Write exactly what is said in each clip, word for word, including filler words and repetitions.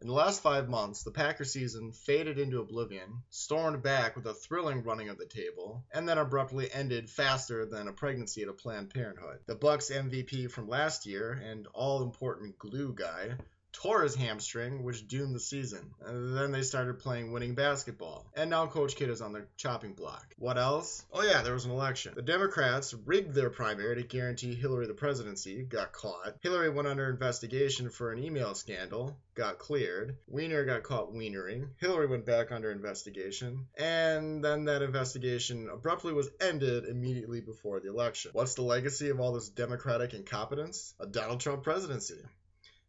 In the last five months, the Packer season faded into oblivion, stormed back with a thrilling running of the table, and then abruptly ended faster than a pregnancy at a Planned Parenthood. The Bucs M V P from last year and all-important glue guy tore his hamstring, which doomed the season. And then they started playing winning basketball. And now Coach Kidd is on the chopping block. What else? Oh yeah, there was an election. The Democrats rigged their primary to guarantee Hillary the presidency, got caught. Hillary went under investigation for an email scandal, got cleared. Wiener got caught wienering. Hillary went back under investigation. And then that investigation abruptly was ended immediately before the election. What's the legacy of all this Democratic incompetence? A Donald Trump presidency.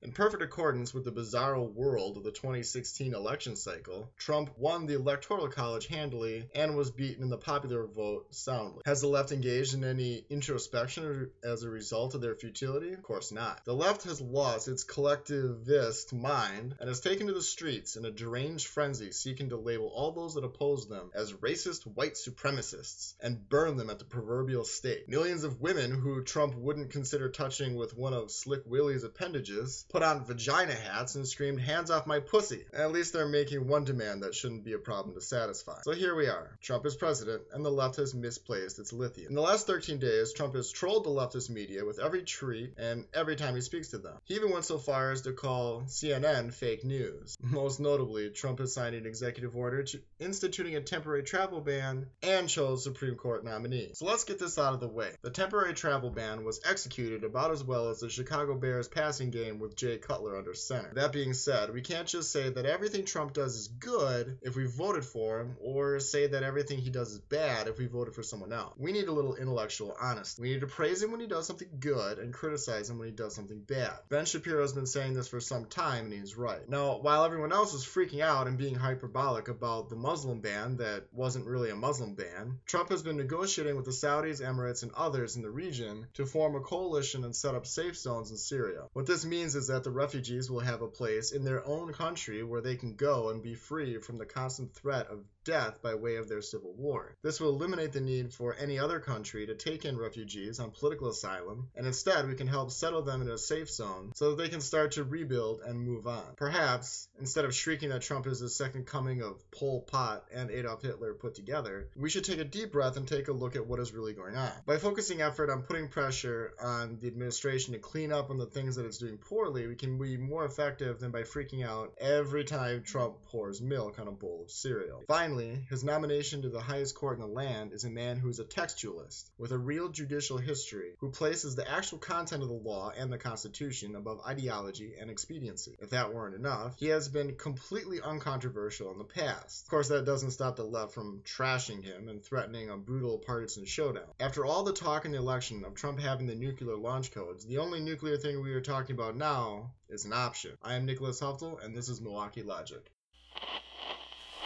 In perfect accordance with the bizarro world of the twenty sixteen election cycle, Trump won the Electoral College handily and was beaten in the popular vote soundly. Has the left engaged in any introspection as a result of their futility? Of course not. The left has lost its collectivist mind and has taken to the streets in a deranged frenzy, seeking to label all those that oppose them as racist white supremacists and burn them at the proverbial stake. Millions of women who Trump wouldn't consider touching with one of Slick Willie's appendages put on vagina hats and screamed, "Hands off my pussy!" And at least they're making one demand that shouldn't be a problem to satisfy. So here we are. Trump is president, and the left has misplaced its lithium. In the last thirteen days, Trump has trolled the leftist media with every tweet and every time he speaks to them. He even went so far as to call C N N fake news. Most notably, Trump has signed an executive order to instituting a temporary travel ban and chose Supreme Court nominee. So let's get this out of the way. The temporary travel ban was executed about as well as the Chicago Bears passing game with Jay Cutler under center. That being said, we can't just say that everything Trump does is good if we voted for him, or say that everything he does is bad if we voted for someone else. We need a little intellectual honesty. We need to praise him when he does something good and criticize him when he does something bad. Ben Shapiro has been saying this for some time, and he's right. Now, while everyone else is freaking out and being hyperbolic about the Muslim ban that wasn't really a Muslim ban, Trump has been negotiating with the Saudis, Emirates, and others in the region to form a coalition and set up safe zones in Syria. What this means is that the refugees will have a place in their own country where they can go and be free from the constant threat of death by way of their civil war. This will eliminate the need for any other country to take in refugees on political asylum, and instead we can help settle them in a safe zone so that they can start to rebuild and move on. Perhaps, instead of shrieking that Trump is the second coming of Pol Pot and Adolf Hitler put together, we should take a deep breath and take a look at what is really going on. By focusing effort on putting pressure on the administration to clean up on the things that it's doing poorly, we can be more effective than by freaking out every time Trump pours milk on a bowl of cereal. Finally, Finally, his nomination to the highest court in the land is a man who is a textualist, with a real judicial history, who places the actual content of the law and the Constitution above ideology and expediency. If that weren't enough, he has been completely uncontroversial in the past. Of course, that doesn't stop the left from trashing him and threatening a brutal partisan showdown. After all the talk in the election of Trump having the nuclear launch codes, the only nuclear thing we are talking about now is an option. I am Nicholas Huftle, and this is Milwaukee Logic.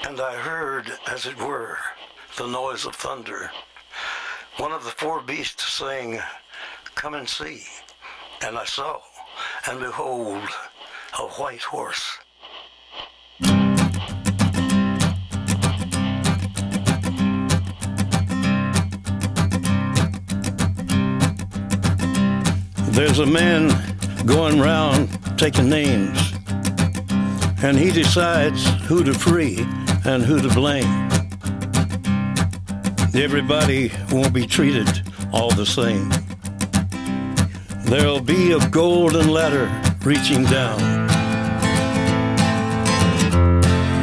And I heard, as it were, the noise of thunder, one of the four beasts saying, "Come and see." And I saw, and behold, a white horse. There's a man going round taking names, and he decides who to free and who to blame. Everybody won't be treated all the same. There'll be a golden ladder reaching down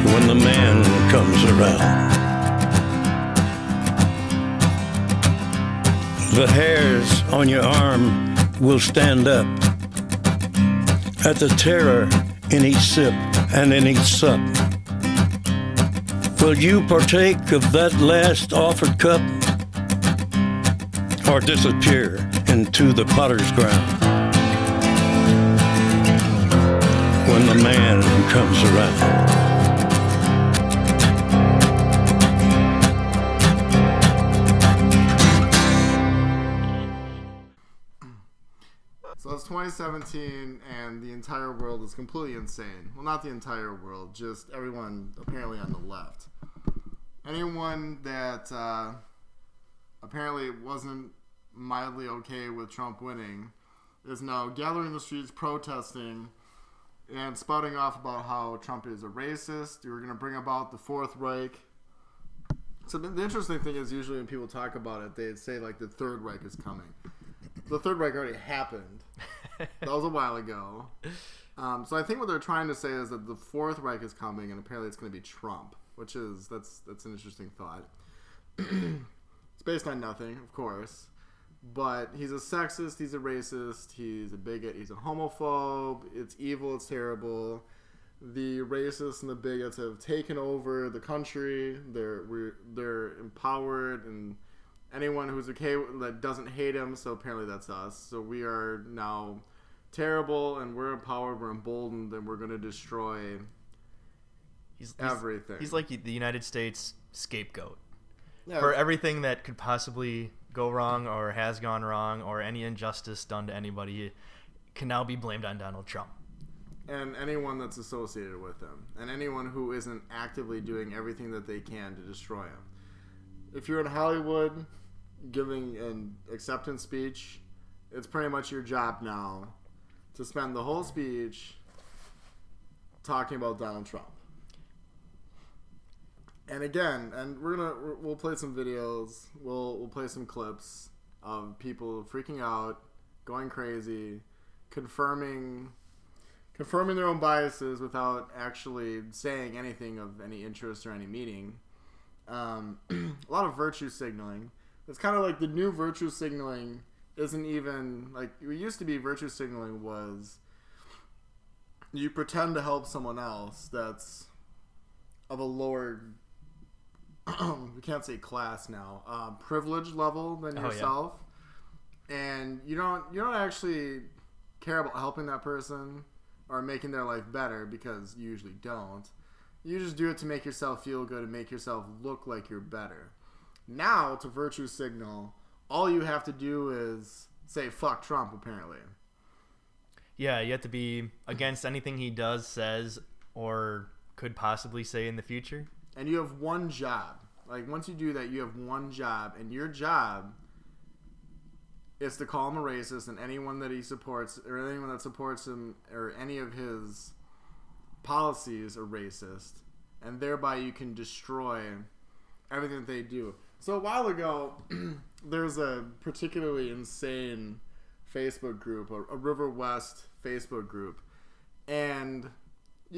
when the man comes around. The hairs on your arm will stand up at the terror in each sip and in each sup. Will you partake of that last offered cup, or disappear into the potter's ground when the man comes around? So it's twenty seventeen, and the entire world is completely insane. Well, not the entire world, just everyone apparently on the left. Anyone that uh, apparently wasn't mildly okay with Trump winning is now gathering in the streets, protesting, and spouting off about how Trump is a racist. You were going to bring about the Fourth Reich. So the interesting thing is, usually when people talk about it, they say, like, the Third Reich is coming. The Third Reich already happened. That was a while ago. Um, so I think what they're trying to say is that the Fourth Reich is coming, and apparently it's going to be Trump, which is, that's that's an interesting thought. It's based on nothing, of course. But he's a sexist, he's a racist, he's a bigot, he's a homophobe, it's evil, it's terrible. The racists and the bigots have taken over the country. They're we're, they're empowered, and anyone who's okay that doesn't hate him, so apparently that's us. So we are now terrible, and we're empowered, we're emboldened, and we're going to destroy he's, everything. He's, he's like the United States scapegoat. Yeah, for everything that could possibly go wrong or has gone wrong, or any injustice done to anybody can now be blamed on Donald Trump. And anyone that's associated with him, and anyone who isn't actively doing everything that they can to destroy him. If you're in Hollywood giving an acceptance speech, it's pretty much your job now to spend the whole speech talking about Donald Trump. And again, and we're gonna we'll play some videos. We'll we'll play some clips of people freaking out, going crazy, confirming confirming their own biases without actually saying anything of any interest or any meaning. Um, a lot of virtue signaling. It's kind of like the new virtue signaling isn't even like it used to be. Virtue signaling was you pretend to help someone else that's of a lower. We can't say class now. Uh, privilege level than oh, yourself, yeah. And you don't you don't actually care about helping that person or making their life better, because you usually don't. You just do it to make yourself feel good and make yourself look like you're better. Now to virtue signal, all you have to do is say "fuck Trump." Apparently, yeah, you have to be against anything he does, says, or could possibly say in the future. And you have one job. Like, once you do that, you have one job. And your job is to call him a racist and anyone that he supports, or anyone that supports him, or any of his policies are racist. And thereby you can destroy everything that they do. So a while ago, there's a particularly insane Facebook group, a River West Facebook group. And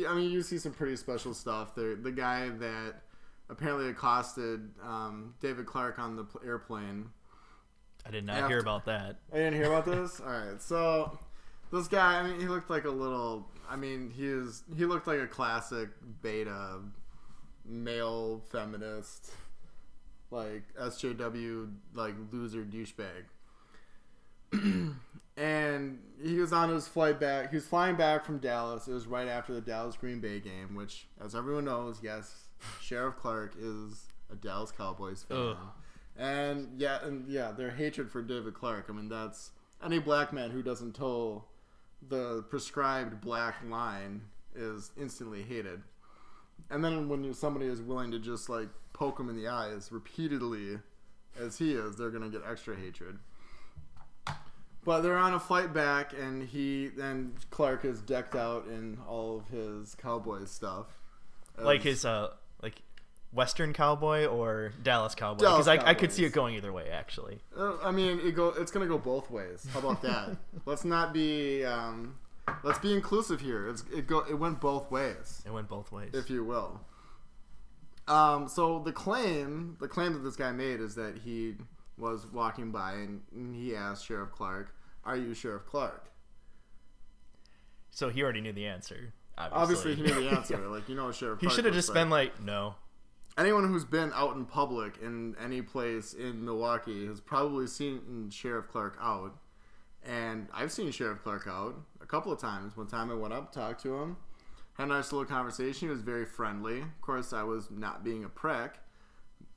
I mean, you see some pretty special stuff there. The guy that apparently accosted um, David Clark on the airplane. I did not after, hear about that. I didn't hear about this? All right. So this guy, I mean, he looked like a little, I mean, he is, he looked like a classic beta male feminist, like S J W, like loser douchebag. And he was on his flight back. He was flying back from Dallas. It was right after the Dallas-Green Bay game, which, as everyone knows, yes, Sheriff Clark is a Dallas Cowboys fan. Ugh. And, yeah, and yeah, their hatred for David Clark. I mean, that's any black man who doesn't toe the prescribed black line is instantly hated. And then when somebody is willing to just, like, poke him in the eyes repeatedly as he is, they're going to get extra hatred. But they're on a flight back, and he and Clark is decked out in all of his cowboy stuff, as like his uh, like Western cowboy or Dallas cowboy. Because I, I could see it going either way, actually. Uh, I mean, it go it's gonna go both ways. How about that? Let's not be um, let's be inclusive here. It's, it go it went both ways. It went both ways, if you will. Um, so the claim the claim that this guy made is that he was walking by and he asked Sheriff Clark, "Are you Sheriff Clark?" So he already knew the answer. Obviously, obviously he knew the answer. Like, you know, Sheriff Clark. He should have just like, been like, "No." Anyone who's been out in public in any place in Milwaukee has probably seen Sheriff Clark out, and I've seen Sheriff Clark out a couple of times. One time I went up, talked to him, had a nice little conversation. He was very friendly. Of course, I was not being a prick.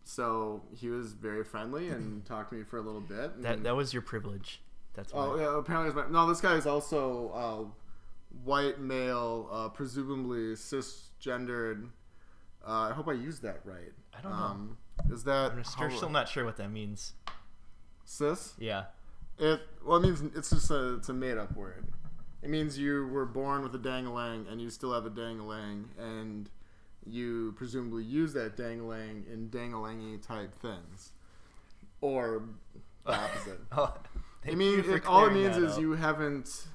So he was very friendly and talked to me for a little bit. And that that was your privilege. That's oh my... yeah. Apparently, it was my, no. This guy is also uh, white male, uh, presumably cisgendered. Uh, I hope I used that right. I don't um, know. Is that? I'm still, still not sure what that means. Cis? Yeah. It well, it means it's just a it's a made up word. It means you were born with a dang-a-lang and you still have a dang-a-lang, and you presumably use that dang-a-lang in dang-a-lang-y type things. Or the opposite. oh, I mean, it, all it means is up. you haven't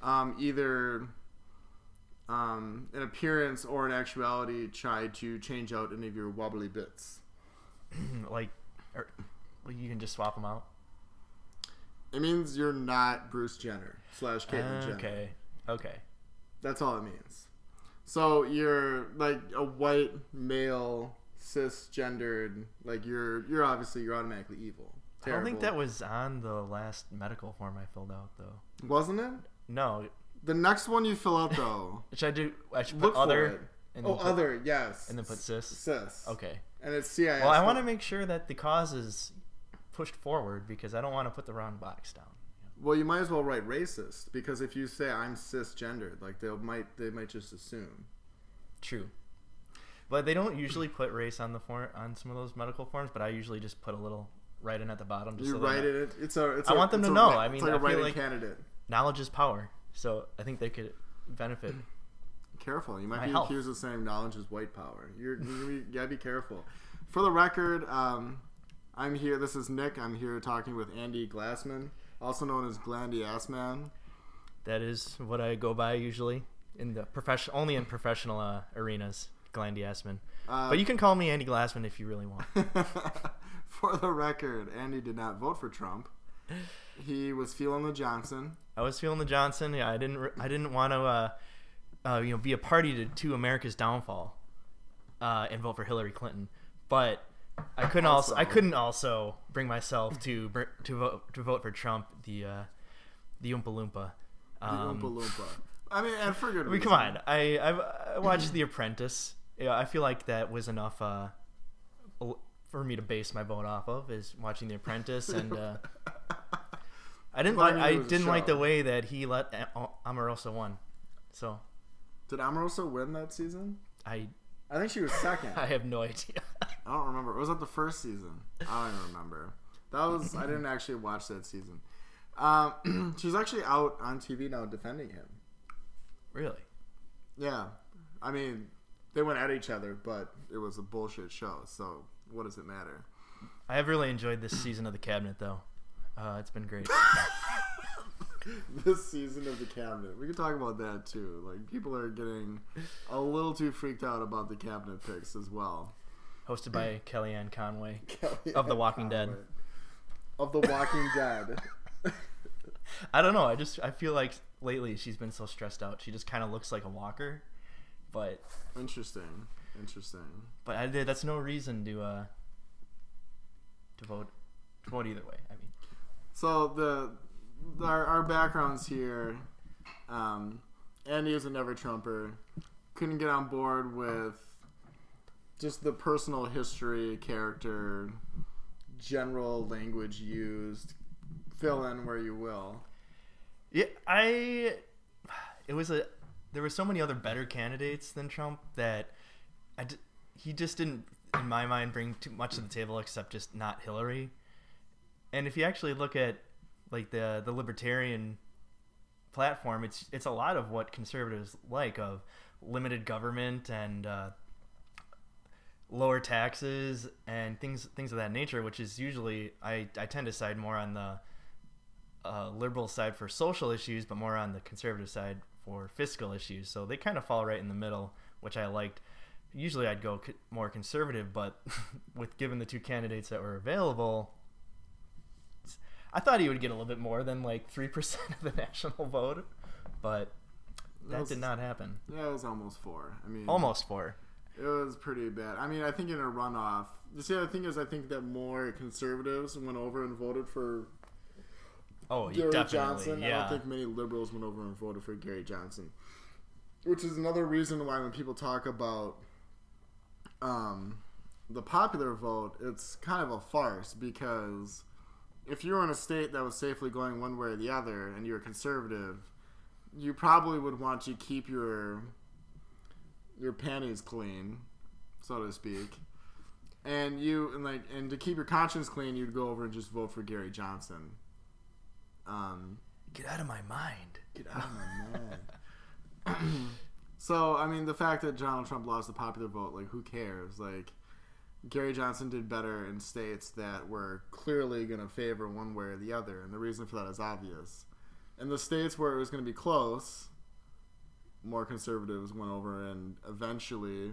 um, either um, in appearance or in actuality tried to change out any of your wobbly bits. like, or, like, you can just swap them out? It means you're not Bruce Jenner slash Caitlyn uh, Jenner. Okay, okay. That's all it means. So you're like a white male cisgendered. Like you're you're obviously you're automatically evil. Terrible. I don't think that was on the last medical form I filled out though. Wasn't it? No. The next one you fill out though. Should I do? I should put Look other. For it. And oh, put, other yes. And then put cis. Cis. Okay. And it's C I S. Well, I want to make sure that the cause is pushed forward because I don't want to put the wrong box down. Well, you might as well write racist because if you say I'm cisgendered, like they might they might just assume. True, but they don't usually put race on the form on some of those medical forms. But I usually just put a little write in at the bottom. Just you so write it. It's a. It's I a, want them to a, know. I mean, like I feel like candidate. Knowledge is power, so I think they could benefit. Careful, you might My be health. accused of saying knowledge is white power. You're, you're you gotta be careful. For the record, um, I'm here. This is Nick. I'm here talking with Andy Glassman, also known as Glandy Assman. That is what I go by usually in the profession, only in professional uh, arenas. Glandy Assman, uh, but you can call me Andy Glassman if you really want. For the record, Andy did not vote for Trump. He was feeling the Johnson. I was feeling the Johnson. Yeah, I didn't. Re- I didn't want to, uh, uh, you know, be a party to, to America's downfall, uh, and vote for Hillary Clinton, but. I couldn't also. also I couldn't also bring myself to to vote to vote for Trump, the uh, the Oompa Loompa. Um, the Oompa Loompa. I mean, I forget. I mean, come on. I I've, I watched The Apprentice. Yeah, I feel like that was enough uh, for me to base my vote off of is watching The Apprentice, and uh, I didn't like I didn't like the way that he let Omarosa won. So, did Omarosa win that season? I. I think she was second. I have no idea. I don't remember. Was that the first season? I don't even remember. That was. I didn't actually watch that season. Um, she's actually out on T V now defending him. Really? Yeah. I mean, they went at each other, but it was a bullshit show. So what does it matter? I have really enjoyed this season of The Cabinet, though. Uh, it's been great. This season of The Cabinet. We can talk about that, too. Like, people are getting a little too freaked out about the cabinet picks as well. Hosted by Kellyanne Conway Kellyanne of The Walking Conway. Dead. Of The Walking Dead. I don't know. I just I feel like lately she's been so stressed out. She just kind of looks like a walker. But Interesting. Interesting. But I, that's no reason to, uh, to, vote, to vote either way. I mean. So, the... Our, our backgrounds here. Um, Andy is a never Trumper. Couldn't get on board with just the personal history, character, general language used. Fill in where you will. Yeah, I. It was a. There were so many other better candidates than Trump that I. He just didn't, in my mind, bring too much to the table except just not Hillary. And if you actually look at. Like the the libertarian platform, it's it's a lot of what conservatives like of limited government and uh, lower taxes and things things of that nature, which is usually I, I tend to side more on the uh, liberal side for social issues, but more on the conservative side for fiscal issues. So they kind of fall right in the middle, which I liked. Usually I'd go co- more conservative, but with given the two candidates that were available. I thought he would get a little bit more than like three percent of the national vote, but that was, did not happen. Yeah, it was almost four. I mean, almost four. It was pretty bad. I mean, I think in a runoff. You see, the thing is, I think that more conservatives went over and voted for. Oh, Gary definitely. Johnson. Yeah. I don't think many liberals went over and voted for Gary Johnson, which is another reason why when people talk about um, the popular vote, it's kind of a farce because. If you were in a state that was safely going one way or the other and you're conservative, you probably would want to keep your your panties clean, so to speak. And you and like and to keep your conscience clean, you'd go over and just vote for Gary Johnson. Um, Get out of my mind. Get out of my mind. So, I mean, the fact that Donald Trump lost the popular vote, like, who cares? Like, Gary Johnson did better in states that were clearly going to favor one way or the other, and the reason for that is obvious. In the states where it was going to be close, more conservatives went over and eventually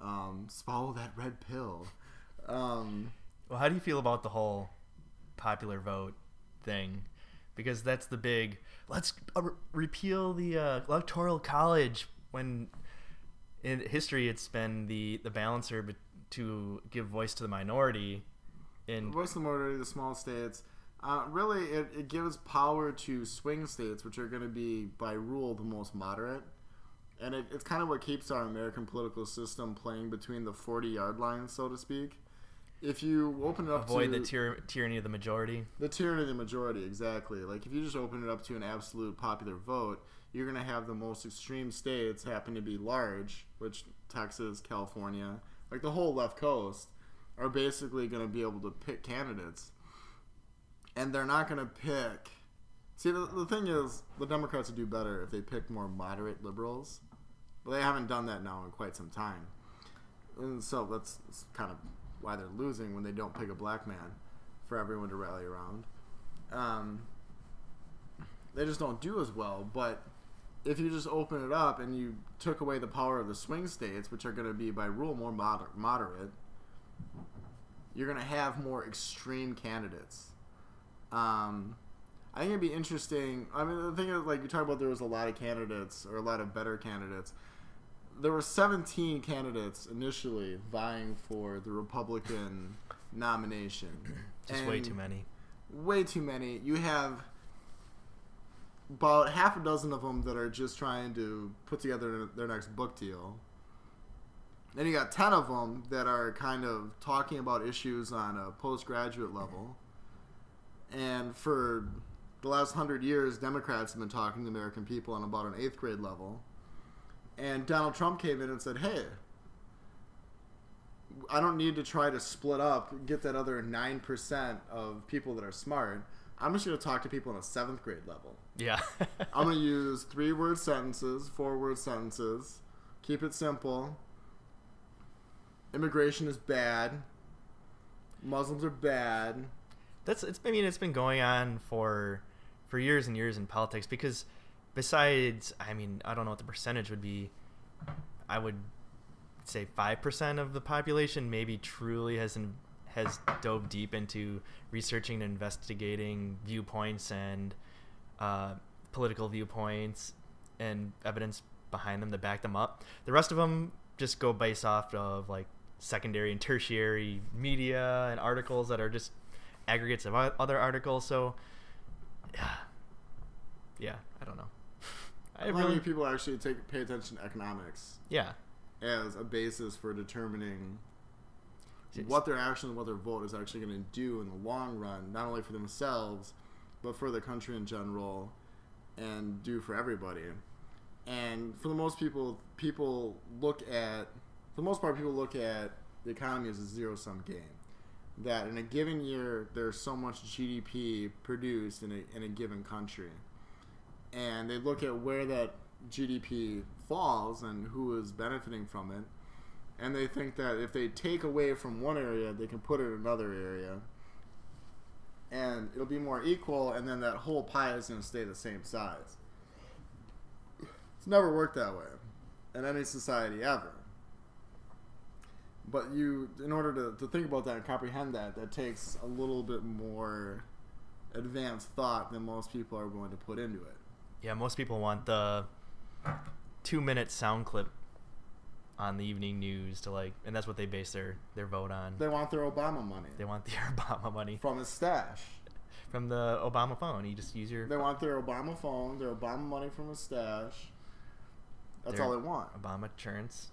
um, swallowed that red pill. Um, well, how do you feel about the whole popular vote thing? Because that's the big, let's re- repeal the uh, Electoral College, when in history it's been the, the balancer be- to give voice to the minority. In voice to the minority, the small states. Uh, really, it, it gives power to swing states, which are going to be, by rule, the most moderate. And it, it's kind of what keeps our American political system playing between the forty-yard line, so to speak. If you open it up to... Avoid the tyr- tyranny of the majority. The tyranny of the majority, exactly. Like, if you just open it up to an absolute popular vote, you're going to have the most extreme states happen to be large, which Texas, California, like the whole left coast, are basically going to be able to pick candidates. And they're not going to pick... See, the, the thing is, the Democrats would do better if they picked more moderate liberals. But they haven't done that now in quite some time. And so that's kind of... why they're losing when they don't pick a black man for everyone to rally around. Um, they just don't do as well. But if you just open it up and you took away the power of the swing states, which are going to be by rule more moder- moderate, you're going to have more extreme candidates. Um, I think it'd be interesting. I mean, the thing is, like you talk about, there was a lot of candidates or a lot of better candidates. There were seventeen candidates initially vying for the Republican nomination. Just and way too many. Way too many. You have about half a dozen of them that are just trying to put together their next book deal. Then you got ten of them that are kind of talking about issues on a postgraduate level. And for the last hundred years, Democrats have been talking to American people on about an eighth grade level. And Donald Trump came in and said, hey, I don't need to try to split up, get that other nine percent of people that are smart. I'm just going to talk to people on a seventh grade level. Yeah. I'm going to use three-word sentences, four-word sentences, keep it simple. Immigration is bad. Muslims are bad. That's. It's, I mean, it's been going on for for years and years in politics because... Besides, I mean, I don't know what the percentage would be. I would say five percent of the population maybe truly has in, has dove deep into researching and investigating viewpoints and uh, political viewpoints and evidence behind them to back them up. The rest of them just go based off of like secondary and tertiary media and articles that are just aggregates of other articles. So, yeah, I don't know. How really, many people actually take pay attention to economics? Yeah, as a basis for determining Jeez. what their action, what their vote is actually going to do in the long run, not only for themselves, but for the country in general, and do for everybody. And for the most people, people look at for the most part, people look at the economy as a zero-sum game. That in a given year, there's so much G D P produced in a in a given country. And they look at where that G D P falls and who is benefiting from it. And they think that if they take away from one area, they can put it in another area. And it'll be more equal, and then that whole pie is going to stay the same size. It's never worked that way in any society ever. But you, in order to, to think about that and comprehend that, that takes a little bit more advanced thought than most people are willing to put into it. Yeah, most people want the two-minute sound clip on the evening news to like, and that's what they base their, their vote on. They want their Obama money. They want their Obama money from his stash, from the Obama phone. You just use your. They want their Obama phone, their Obama money from his stash. That's their all they want. Obama insurance.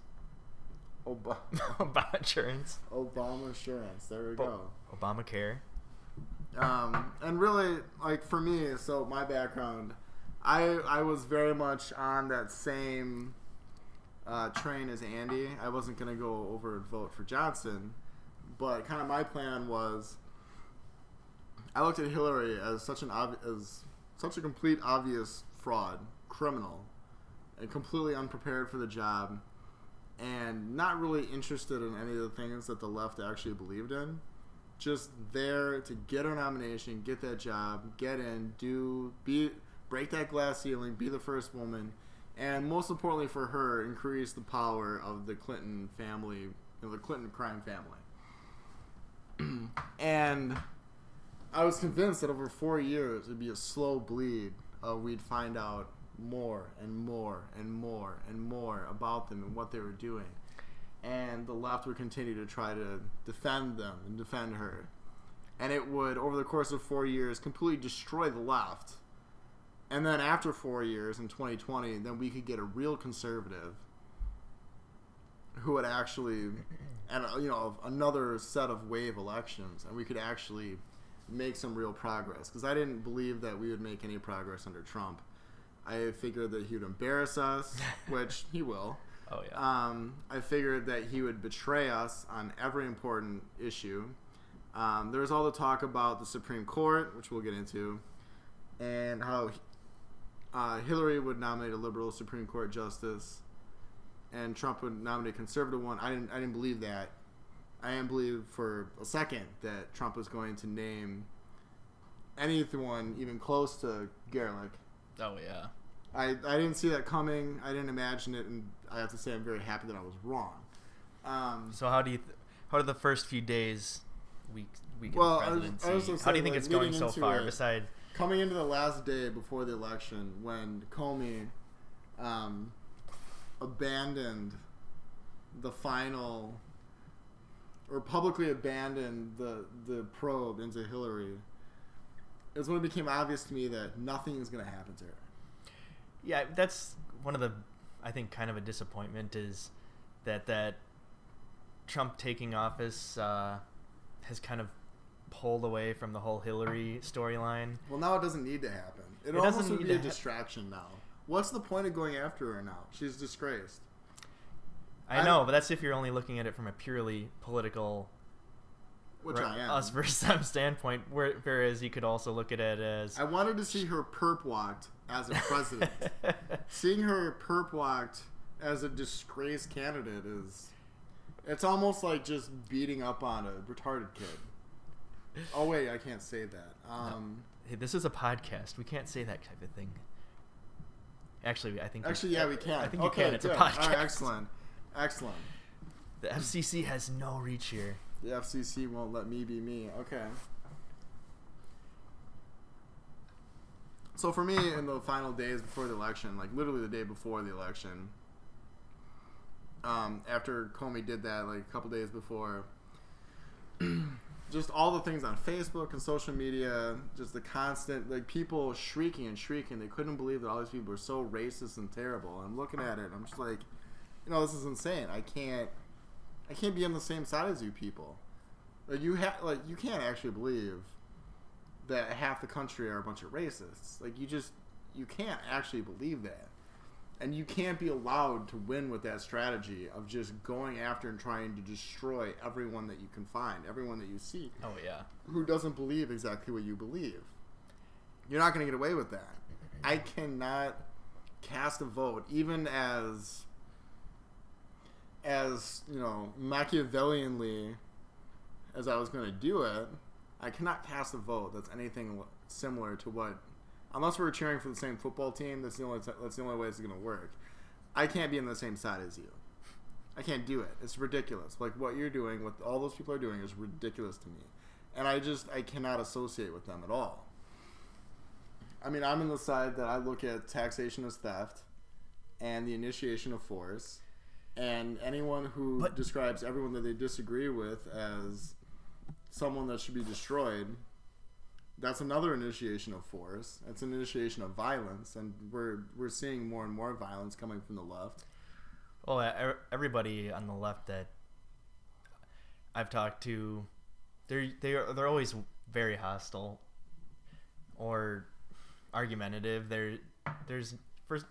Obama Obama insurance. Obama insurance. There we go. Obamacare. Um, and really, like for me, so my background. I I was very much on that same uh, train as Andy. I wasn't going to go over and vote for Johnson, but kind of my plan was I looked at Hillary as such an ob- as such a complete obvious fraud, criminal, and completely unprepared for the job, and not really interested in any of the things that the left actually believed in. Just there to get a nomination, get that job, get in, do be break that glass ceiling, be the first woman, and most importantly for her, increase the power of the Clinton family, you know, the Clinton crime family. And I was convinced that over four years it'd be a slow bleed. Uh, we'd find out more and more and more and more about them and what they were doing. And the left would continue to try to defend them and defend her. And it would, over the course of four years, completely destroy the left. And then after four years, in twenty twenty, then we could get a real conservative who would actually, and you know, another set of wave elections, and we could actually make some real progress. Because I didn't believe that we would make any progress under Trump. I figured that he would embarrass us, which he will. Oh, yeah. Um, I figured that he would betray us on every important issue. Um, there was all the talk about the Supreme Court, which we'll get into, and how uh, Hillary would nominate a liberal Supreme Court justice, and Trump would nominate a conservative one. I didn't. I didn't believe that. I didn't believe for a second that Trump was going to name anyone even close to Gerlich. Oh yeah. I, I didn't see that coming. I didn't imagine it, and I have to say I'm very happy that I was wrong. Um, so how do you, th- how are the first few days, week, week well, of the presidency? I was, I was how do you think like it's going so far? It, beside coming into the last day before the election, when Comey um, abandoned the final, or publicly abandoned the the probe into Hillary, it was when it became obvious to me that nothing is going to happen to her. Yeah, that's one of the, I think, kind of a disappointment is that that Trump taking office uh, has kind of pulled away from the whole Hillary storyline. Well, now it doesn't need to happen. It, it almost would be a distraction ha- now. What's the point of going after her now? She's disgraced. I, I know, but that's if you're only looking at it from a purely political, which r- I am. us versus them standpoint, whereas you could also look at it as... I wanted to see her perp walked as a president. Seeing her perp walked as a disgraced candidate is... It's almost like just beating up on a retarded kid. Oh, wait, I can't say that. Um, no. Hey, this is a podcast. We can't say that type of thing. Actually, I think... Actually, yeah, we can. I think okay, you can. It's yeah. a podcast. All right, excellent. Excellent. The F C C has no reach here. The F C C won't let me be me. Okay. So for me, in the final days before the election, like literally the day before the election, um, after Comey did that, like a couple days before, just all the things on Facebook and social media, just the constant, like people shrieking and shrieking. They couldn't believe that all these people were so racist and terrible. And I'm looking at it, and I'm just like, you know, this is insane. I can't. I can't be on the same side as you people. Like you ha- like you can't actually believe that half the country are a bunch of racists. Like you just you can't actually believe that. And you can't be allowed to win with that strategy of just going after and trying to destroy everyone that you can find, everyone that you see. Oh yeah. Who doesn't believe exactly what you believe. You're not going to get away with that. I cannot cast a vote even as As, you know, Machiavellianly as I was going to do it, I cannot cast a vote that's anything similar to what... Unless we're cheering for the same football team, that's the only t- that's the only way it's going to work. I can't be on the same side as you. I can't do it. It's ridiculous. Like, what you're doing, what all those people are doing is ridiculous to me. And I just... I cannot associate with them at all. I mean, I'm on the side that I look at taxation as theft and the initiation of force... And anyone who but, describes everyone that they disagree with as someone that should be destroyed, that's another initiation of force. It's an initiation of violence, and we're we're seeing more and more violence coming from the left. Well, everybody on the left that I've talked to, they're they're they're always very hostile or argumentative. They're there's first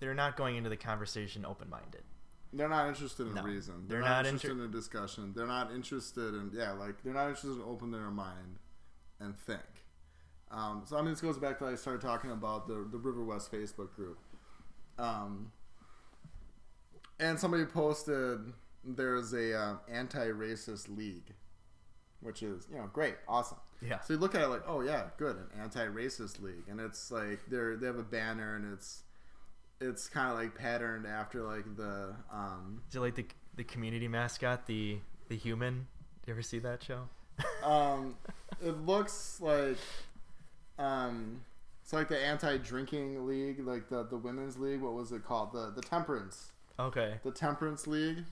they're not going into the conversation open-minded. They're not interested in no, reason. They're, they're not, not interested inter- in a discussion. They're not interested in yeah, like they're not interested in opening their mind and think. Um, so I mean, this goes back to I started talking about the the River West Facebook group, um, and somebody posted there's a um, anti-racist league, which is you know great, awesome. Yeah. So you look at it like, oh yeah, good, an anti-racist league, and it's like they're they have a banner and it's it's kind of like patterned after like the. Um, Is it like the the community mascot, the the human? You ever see that show? um, it looks like. Um, it's like the anti-drinking league, like the, the women's league. What was it called? The the temperance. Okay. The temperance league.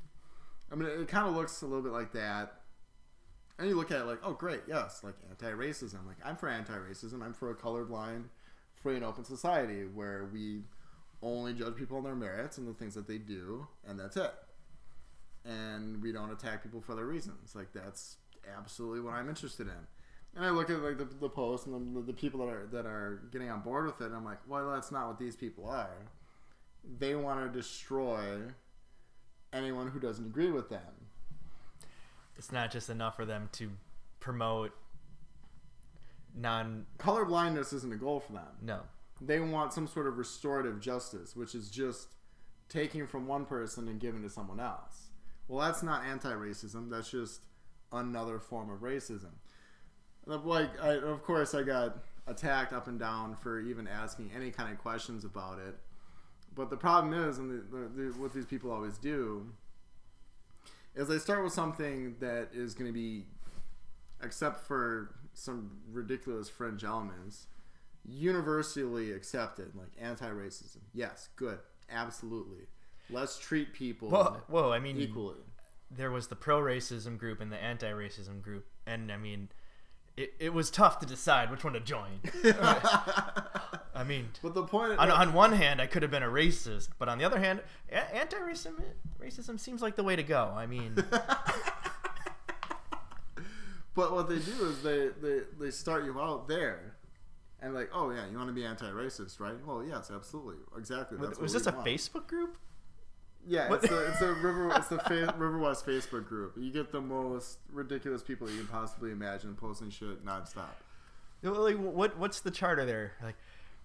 I mean, it, it kind of looks a little bit like that. And you look at it like, oh, great, yes, like anti-racism. Like I'm for anti-racism. I'm for a colorblind, free and open society where we only judge people on their merits and the things that they do, and that's it. And we don't attack people for their reasons. Like that's absolutely what I'm interested in. And I look at like the the posts and the, the people that are that are getting on board with it, and I'm like, well, that's not what these people are. They want to destroy anyone who doesn't agree with them. It's not just enough for them to promote non... Colorblindness isn't a goal for them. No. They want some sort of restorative justice, which is just taking from one person and giving to someone else. Well, that's not anti-racism. That's just another form of racism. Like, I, of course, I got attacked up and down for even asking any kind of questions about it. But the problem is, and the, the, the, what these people always do, is they start with something that is going to be, except for some ridiculous fringe elements, universally accepted, like anti-racism. Yes, good, absolutely. Let's treat people whoa, whoa, I mean, equally. There was the pro-racism group and the anti-racism group, and I mean... It it was tough to decide which one to join. I mean, but the point on, on one hand, I could have been a racist, but on the other hand, anti-racism racism seems like the way to go. I mean, but what they do is they, they, they start you out there, and like, oh yeah, you want to be anti-racist, right? Well, yes, absolutely, exactly. That's was what this a want. Facebook group? Yeah, it's the, it's the River it's the fa- River West Facebook group. You get the most ridiculous people you can possibly imagine posting shit nonstop. Like, what what's the charter there? Like,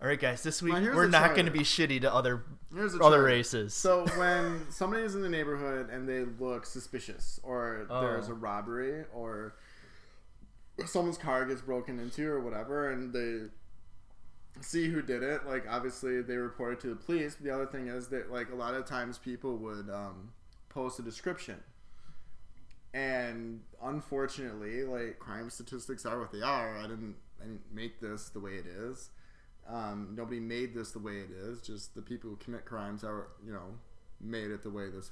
all right, guys, this week we're not going to be shitty to other other races. So when somebody is in the neighborhood and they look suspicious, or oh. there's a robbery, or someone's car gets broken into, or whatever, and they see who did it. Like, obviously they reported to the police. The other thing is that, like, a lot of times people would um, post a description, and unfortunately, like, crime statistics are what they are. I didn't, I didn't make this the way it is. Um, nobody made this the way it is. Just the people who commit crimes are, you know, made it the way this,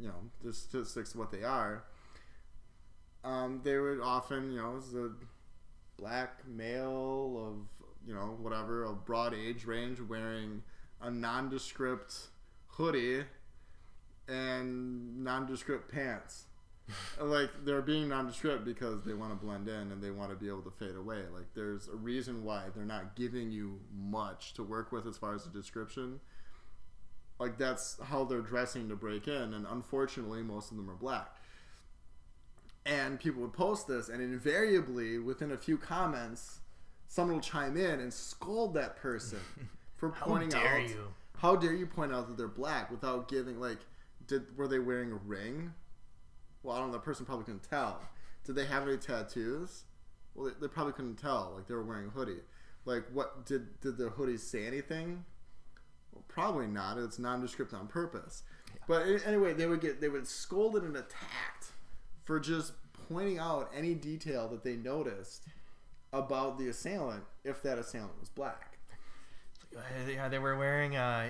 you know, the statistics what they are. Um, they would often, you know, it's a black male of, you know, whatever, a broad age range, wearing a nondescript hoodie and nondescript pants. Like, they're being nondescript because they want to blend in and they want to be able to fade away. Like, there's a reason why they're not giving you much to work with as far as the description. Like, that's how they're dressing to break in, and unfortunately most of them are black. And people would post this, and invariably within a few comments someone will chime in and scold that person for pointing out. How dare you? How dare you point out that they're black without giving, like, did were they wearing a ring? Well, I don't know. The person probably couldn't tell. Did they have any tattoos? Well, they, they probably couldn't tell. Like, they were wearing a hoodie. Like, what did did the hoodie say anything? Well, probably not. It's nondescript on purpose. Yeah. But anyway, they would get they would scolded and attacked for just pointing out any detail that they noticed about the assailant, if that assailant was black. Yeah, they were wearing a,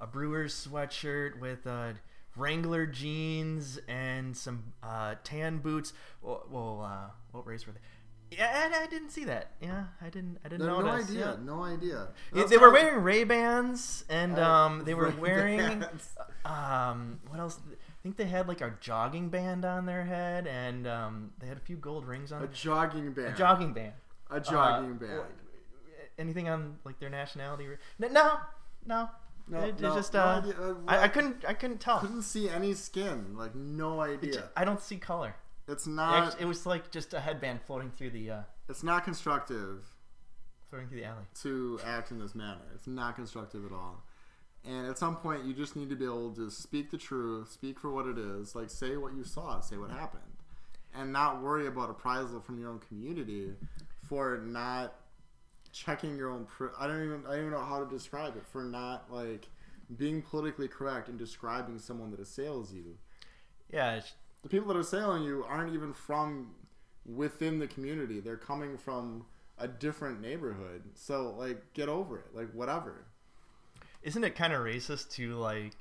a Brewers sweatshirt with uh, Wrangler jeans and some uh, tan boots. Well, well uh, what race were they? Yeah, I, I didn't see that. Yeah, I didn't. I didn't no, notice. No idea. Yeah. No idea. Yeah, they were wearing Ray-Bans, and um, they were wearing um, what else? I think they had, like, a jogging band on their head, and um, they had a few gold rings on. A jogging band. A jogging band. A jogging uh, band. Anything on, like, their nationality? No, no, no. no, it, no just uh, no uh, I, I couldn't, I couldn't tell. Couldn't see any skin. Like, no idea. It, I don't see color. It's not. It, it was like just a headband floating through the. Uh, it's not constructive. throwing to the alley. To act in this manner. It's not constructive at all. And at some point, you just need to be able to speak the truth, speak for what it is, like say what you saw, say what happened, and not worry about appraisal from your own community for not checking your own. Pr- I don't even. I don't even know how to describe it. For not like being politically correct and describing someone that assails you. Yeah, it's... the people that are assailing you aren't even from within the community. They're coming from a different neighborhood. So like, get over it. Like whatever. Isn't it kind of racist to, like,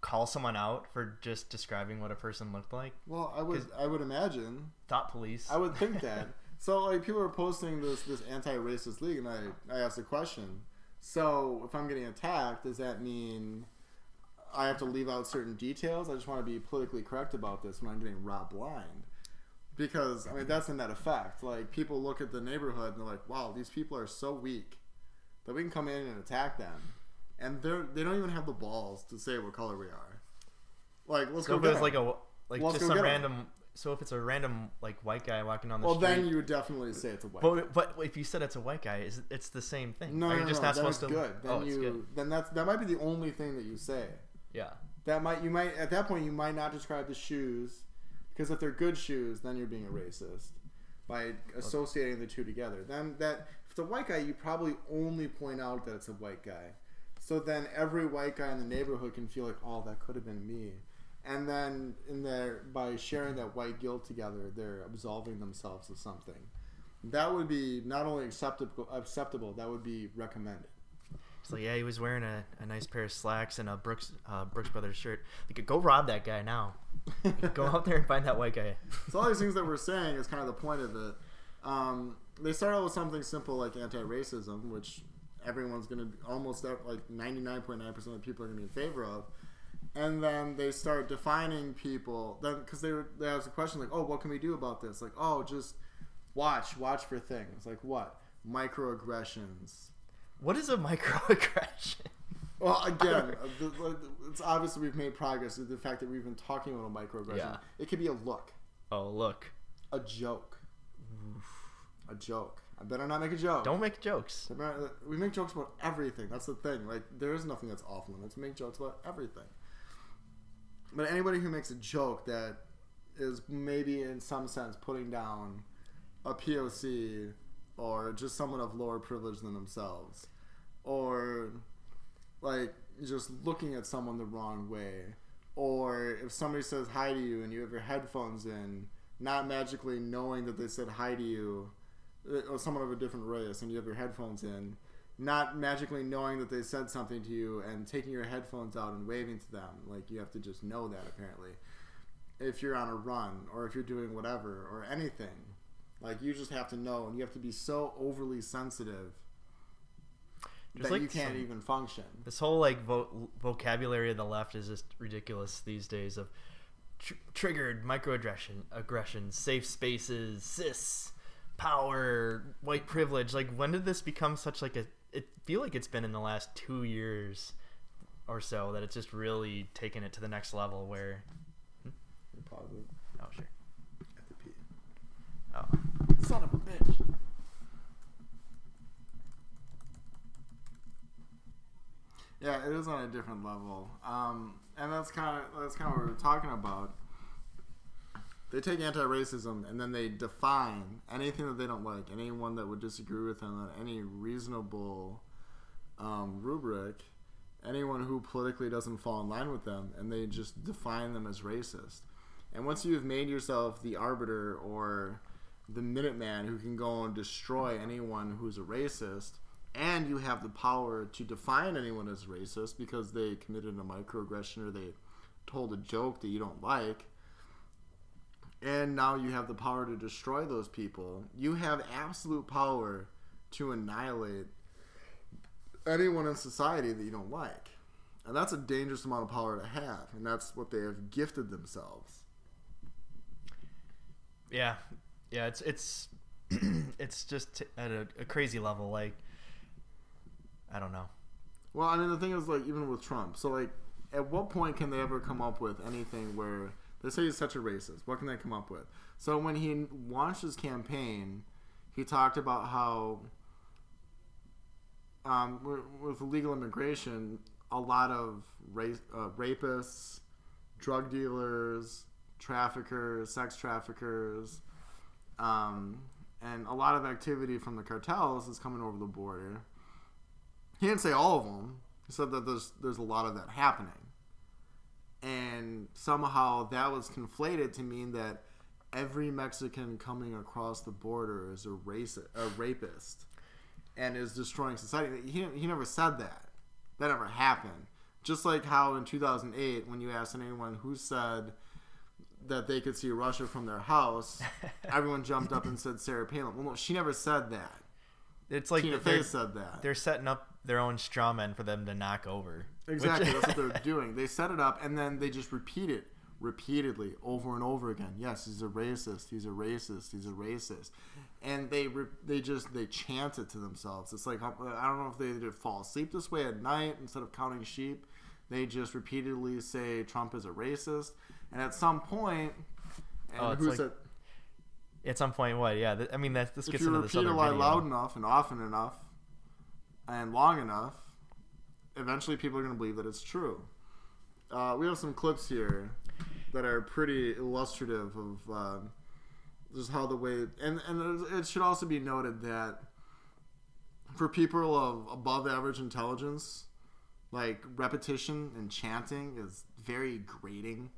call someone out for just describing what a person looked like? Well, I would I would imagine. Thought police. I would think that. So, like, people are posting this, this anti-racist league, and I, I asked a question. So, if I'm getting attacked, does that mean I have to leave out certain details? I just want to be politically correct about this when I'm getting robbed blind. Because, I mean, that's the net effect. Like, people look at the neighborhood, and they're like, wow, these people are so weak that we can come in and attack them, and they they don't even have the balls to say what color we are. Like, let's so go. If it's like a like well, just some random. Him. So if it's a random like white guy walking on the well, street, well then you would definitely say it's a white. But, guy. But if you said it's a white guy, it's, it's the same thing. No, are no, you just no, not supposed to. Good. Then oh, you, it's good. Then that's that might be the only thing that you say. Yeah. That might you might at that point you might not describe the shoes, because if they're good shoes, then you're being a racist by associating okay. the two together. Then that. The white guy, you probably only point out that it's a white guy, so then every white guy in the neighborhood can feel like, oh, that could have been me, and then in there by sharing that white guilt together, they're absolving themselves of something. That would be not only acceptable, acceptable that would be recommended. So yeah, he was wearing a, a nice pair of slacks and a Brooks uh, Brooks Brothers shirt. You could go rob that guy now. Go out there and find that white guy. So all these things that we're saying is kind of the point of it. Um, they start out with something simple like anti-racism, which everyone's going to almost like ninety-nine point nine percent of the people are going to be in favor of. And then they start defining people then because they were, they asked a question like, oh, what can we do about this? Like, oh, just watch, watch for things like what? Microaggressions. What is a microaggression? Well, again, it's obvious we've made progress with the fact that we've been talking about a microaggression. Yeah. It could be a look. Oh, look. A joke. A joke. I better not make a joke. Don't make jokes. We make jokes about everything. That's the thing. Like, there is nothing that's off limits. We make jokes about everything. But anybody who makes a joke that is maybe in some sense putting down a P O C or just someone of lower privilege than themselves, or like just looking at someone the wrong way, or if somebody says hi to you and you have your headphones in, not magically knowing that they said hi to you, or someone of a different race, and you have your headphones in, not magically knowing that they said something to you and taking your headphones out and waving to them. Like, you have to just know that, apparently. If you're on a run, or if you're doing whatever, or anything, like, you just have to know, and you have to be so overly sensitive just that like you can't some, even function. This whole, like, vo- vocabulary of the left is just ridiculous these days of... Tr- triggered microaggression, aggression, safe spaces, cis, power, white privilege. Like, when did this become such like a? It feel like it's been in the last two years or so that it's just really taken it to the next level. Where? Hmm? You're positive. Oh sure. At the P. Oh. Son of a bitch. Yeah, it is on a different level, um, and that's kind of that's kind of what we were talking about. They take anti-racism and then they define anything that they don't like, anyone that would disagree with them on any reasonable um, rubric, anyone who politically doesn't fall in line with them, and they just define them as racist. And once you've made yourself the arbiter or the Minuteman who can go and destroy anyone who's a racist, and you have the power to define anyone as racist because they committed a microaggression or they told a joke that you don't like, and now you have the power to destroy those people. You have absolute power to annihilate anyone in society that you don't like. And that's a dangerous amount of power to have, and that's what they have gifted themselves. Yeah. Yeah, it's it's it's just at a, a crazy level, like I don't know. Well, I mean, the thing is, like, even with Trump. So, like, at what point can they ever come up with anything where they say he's such a racist? What can they come up with? So when he launched his campaign, he talked about how um, with illegal immigration, a lot of race, uh, rapists, drug dealers, traffickers, sex traffickers, um, and a lot of activity from the cartels is coming over the border. He didn't say all of them. He said that there's there's a lot of that happening. And somehow that was conflated to mean that every Mexican coming across the border is a racist, a rapist, and is destroying society. He he never said that. That never happened. Just like how in two thousand eight, when you asked anyone who said that they could see Russia from their house, everyone jumped up and said Sarah Palin. Well, no, she never said that. It's like Tina Fey said that. They're setting up their own straw men for them to knock over. Exactly. Which... that's what they're doing. They set it up, and then they just repeat it repeatedly over and over again. Yes, he's a racist. He's a racist. He's a racist. And they re- they just they chant it to themselves. It's like, I don't know if they did fall asleep this way at night instead of counting sheep. They just repeatedly say Trump is a racist. And at some point, and oh, who's like, it? At some point, what? Yeah, th- I mean that. This if gets into the Southern video. If you repeat a lie loud enough and often enough and long enough, eventually people are going to believe that it's true. Uh, we have some clips here that are pretty illustrative of uh, just how the way, and and it should also be noted that for people of above average intelligence, like repetition and chanting is very grating.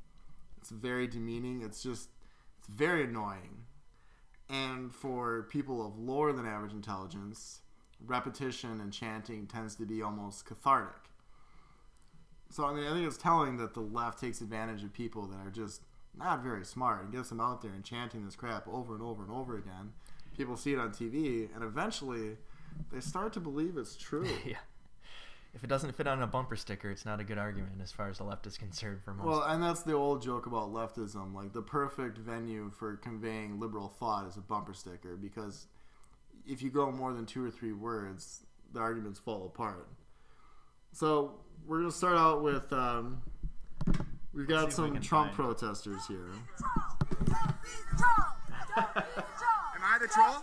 It's very demeaning. It's just, it's very annoying. And for people of lower than average intelligence, repetition and chanting tends to be almost cathartic. So, I mean, I think it's telling that the left takes advantage of people that are just not very smart and gets them out there and chanting this crap over and over and over again. People see it on T V, and eventually they start to believe it's true. Yeah. If it doesn't fit on a bumper sticker, it's not a good argument as far as the left is concerned for most. Well, and that's the old joke about leftism. Like, the perfect venue for conveying liberal thought is a bumper sticker, because if you go more than two or three words, the arguments fall apart. So... we're going to start out with, um, we've got some Trump protesters here. Am I the troll?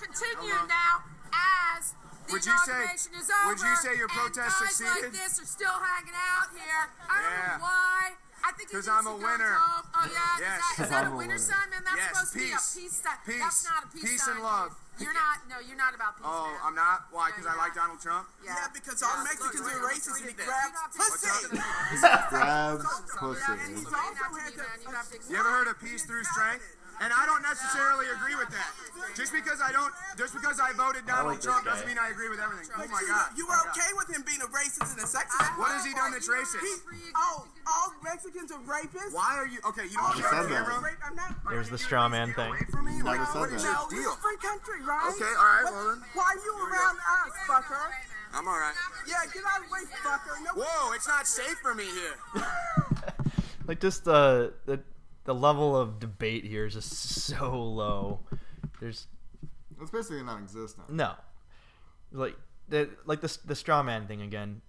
Continue now as the inauguration is over. Would you say your protest succeeded? And guys like this are still hanging out here. I don't know why. I think because I'm a winner. Oh, yeah. Is that a winner sign? Man, that's supposed to be a peace sign. That's not a peace sign. Peace and love. You're not, no, you're not about peace. Oh, man. I'm not? Why? Because no, I not. like Donald Trump? Yeah, yeah because all yeah, Mexicans look, are racist and he grabs pussy. grabs pussy. And he's also had to, you ever heard of peace through strength? And I don't necessarily agree with that. Just because I don't, just because I voted Donald I like Trump doesn't mean I agree with everything. Trump. Oh my God! You were okay with him being a racist and a sexist? What has he done that's racist? He, oh, all Mexicans are rapists? Why are you? Okay, you don't have to. I'm not. There's the straw man thing. You never said that. This is a free country, right? Okay, all right, well then. Why are you around us, fucker? I'm all right. Yeah, get out of the way, fucker. Whoa, it's not safe for me here. Like just the the. The level of debate here is just so low. There's, it's basically non-existent. No, like the like the the straw man thing again.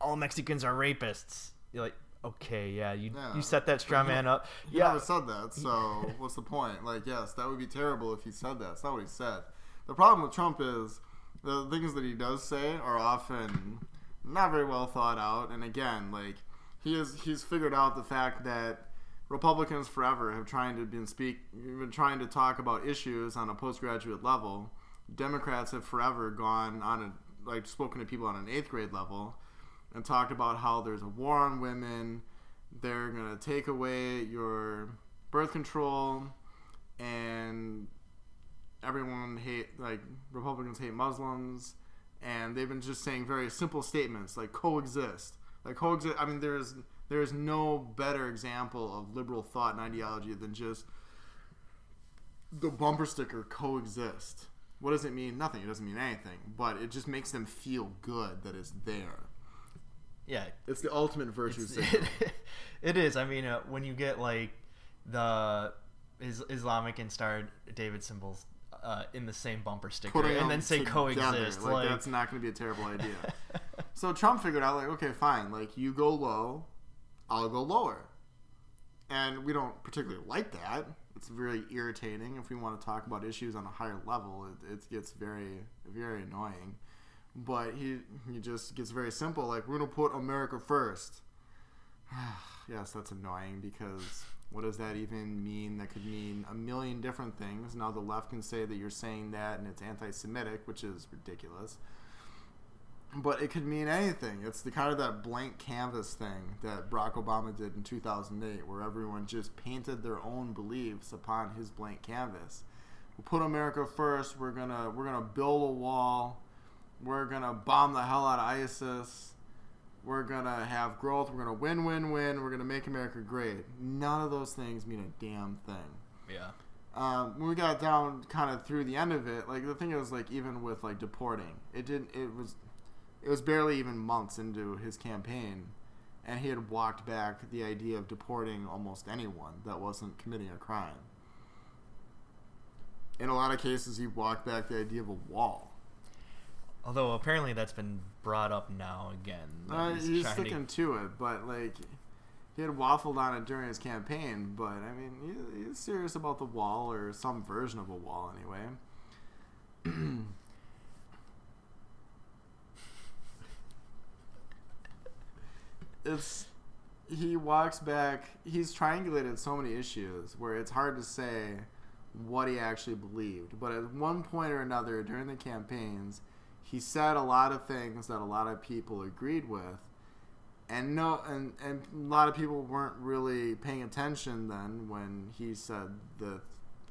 All Mexicans are rapists. You're like, okay, yeah, you yeah. you set that straw man up. He yeah, never said that. So what's the point? Like, yes, that would be terrible if he said that. It's not what he said. The problem with Trump is the things that he does say are often not very well thought out. And again, like he is he's figured out the fact that Republicans forever have trying to been speak, been trying to talk about issues on a postgraduate level. Democrats have forever gone on a, like spoken to people on an eighth grade level, and talked about how there's a war on women, they're gonna take away your birth control, and everyone hate like Republicans hate Muslims, and they've been just saying very simple statements like coexist, like coexist. I mean, there's. There is no better example of liberal thought and ideology than just the bumper sticker coexist. What does it mean? Nothing. It doesn't mean anything. But it just makes them feel good that it's there. Yeah. It's the ultimate virtue signal. It, it is. I mean, uh, when you get like the is, Islamic and Star David symbols uh, in the same bumper sticker Putting and then say together. coexist. Like, like that's not going to be a terrible idea. So Trump figured out like, okay, fine. Like you go low. I'll go lower. And we don't particularly like that. It's very irritating. If we want to talk about issues on a higher level, it, it gets very, very annoying. But he he just gets very simple, like, we're going to put America first. Yes, that's annoying, because what does that even mean? That could mean a million different things. Now the left can say that you're saying that and it's anti-Semitic, which is ridiculous. But it could mean anything. It's the kind of that blank canvas thing that Barack Obama did in two thousand eight, where everyone just painted their own beliefs upon his blank canvas. We'll put America first. We're gonna we're gonna build a wall. We're gonna bomb the hell out of ISIS. We're gonna have growth. We're gonna win, win, win. We're gonna make America great. None of those things mean a damn thing. Yeah. Um, when we got down kind of through the end of it, like the thing is, like even with like deporting, it didn't. It was. It was barely even months into his campaign, and he had walked back the idea of deporting almost anyone that wasn't committing a crime. In a lot of cases, he walked back the idea of a wall. Although apparently that's been brought up now again. Uh, he's he's sticking to... to it, but like he had waffled on it during his campaign, but I mean, he, he's serious about the wall, or some version of a wall anyway. It's he walks back. He's triangulated so many issues where it's hard to say what he actually believed. But at one point or another during the campaigns, he said a lot of things that a lot of people agreed with, and no, and, and a lot of people weren't really paying attention then when he said the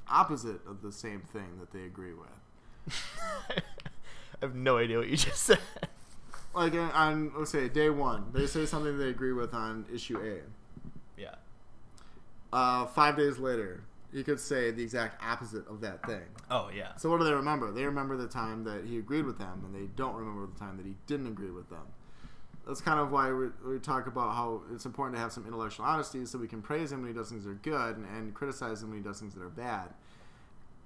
opposite of the same thing that they agree with. I have no idea what you just said. Like, on, let's say, day one, they say something they agree with on issue A. Yeah. Uh, five days later, you could say the exact opposite of that thing. Oh, yeah. So what do they remember? They remember the time that he agreed with them, and they don't remember the time that he didn't agree with them. That's kind of why we, we talk about how it's important to have some intellectual honesty so we can praise him when he does things that are good and, and criticize him when he does things that are bad.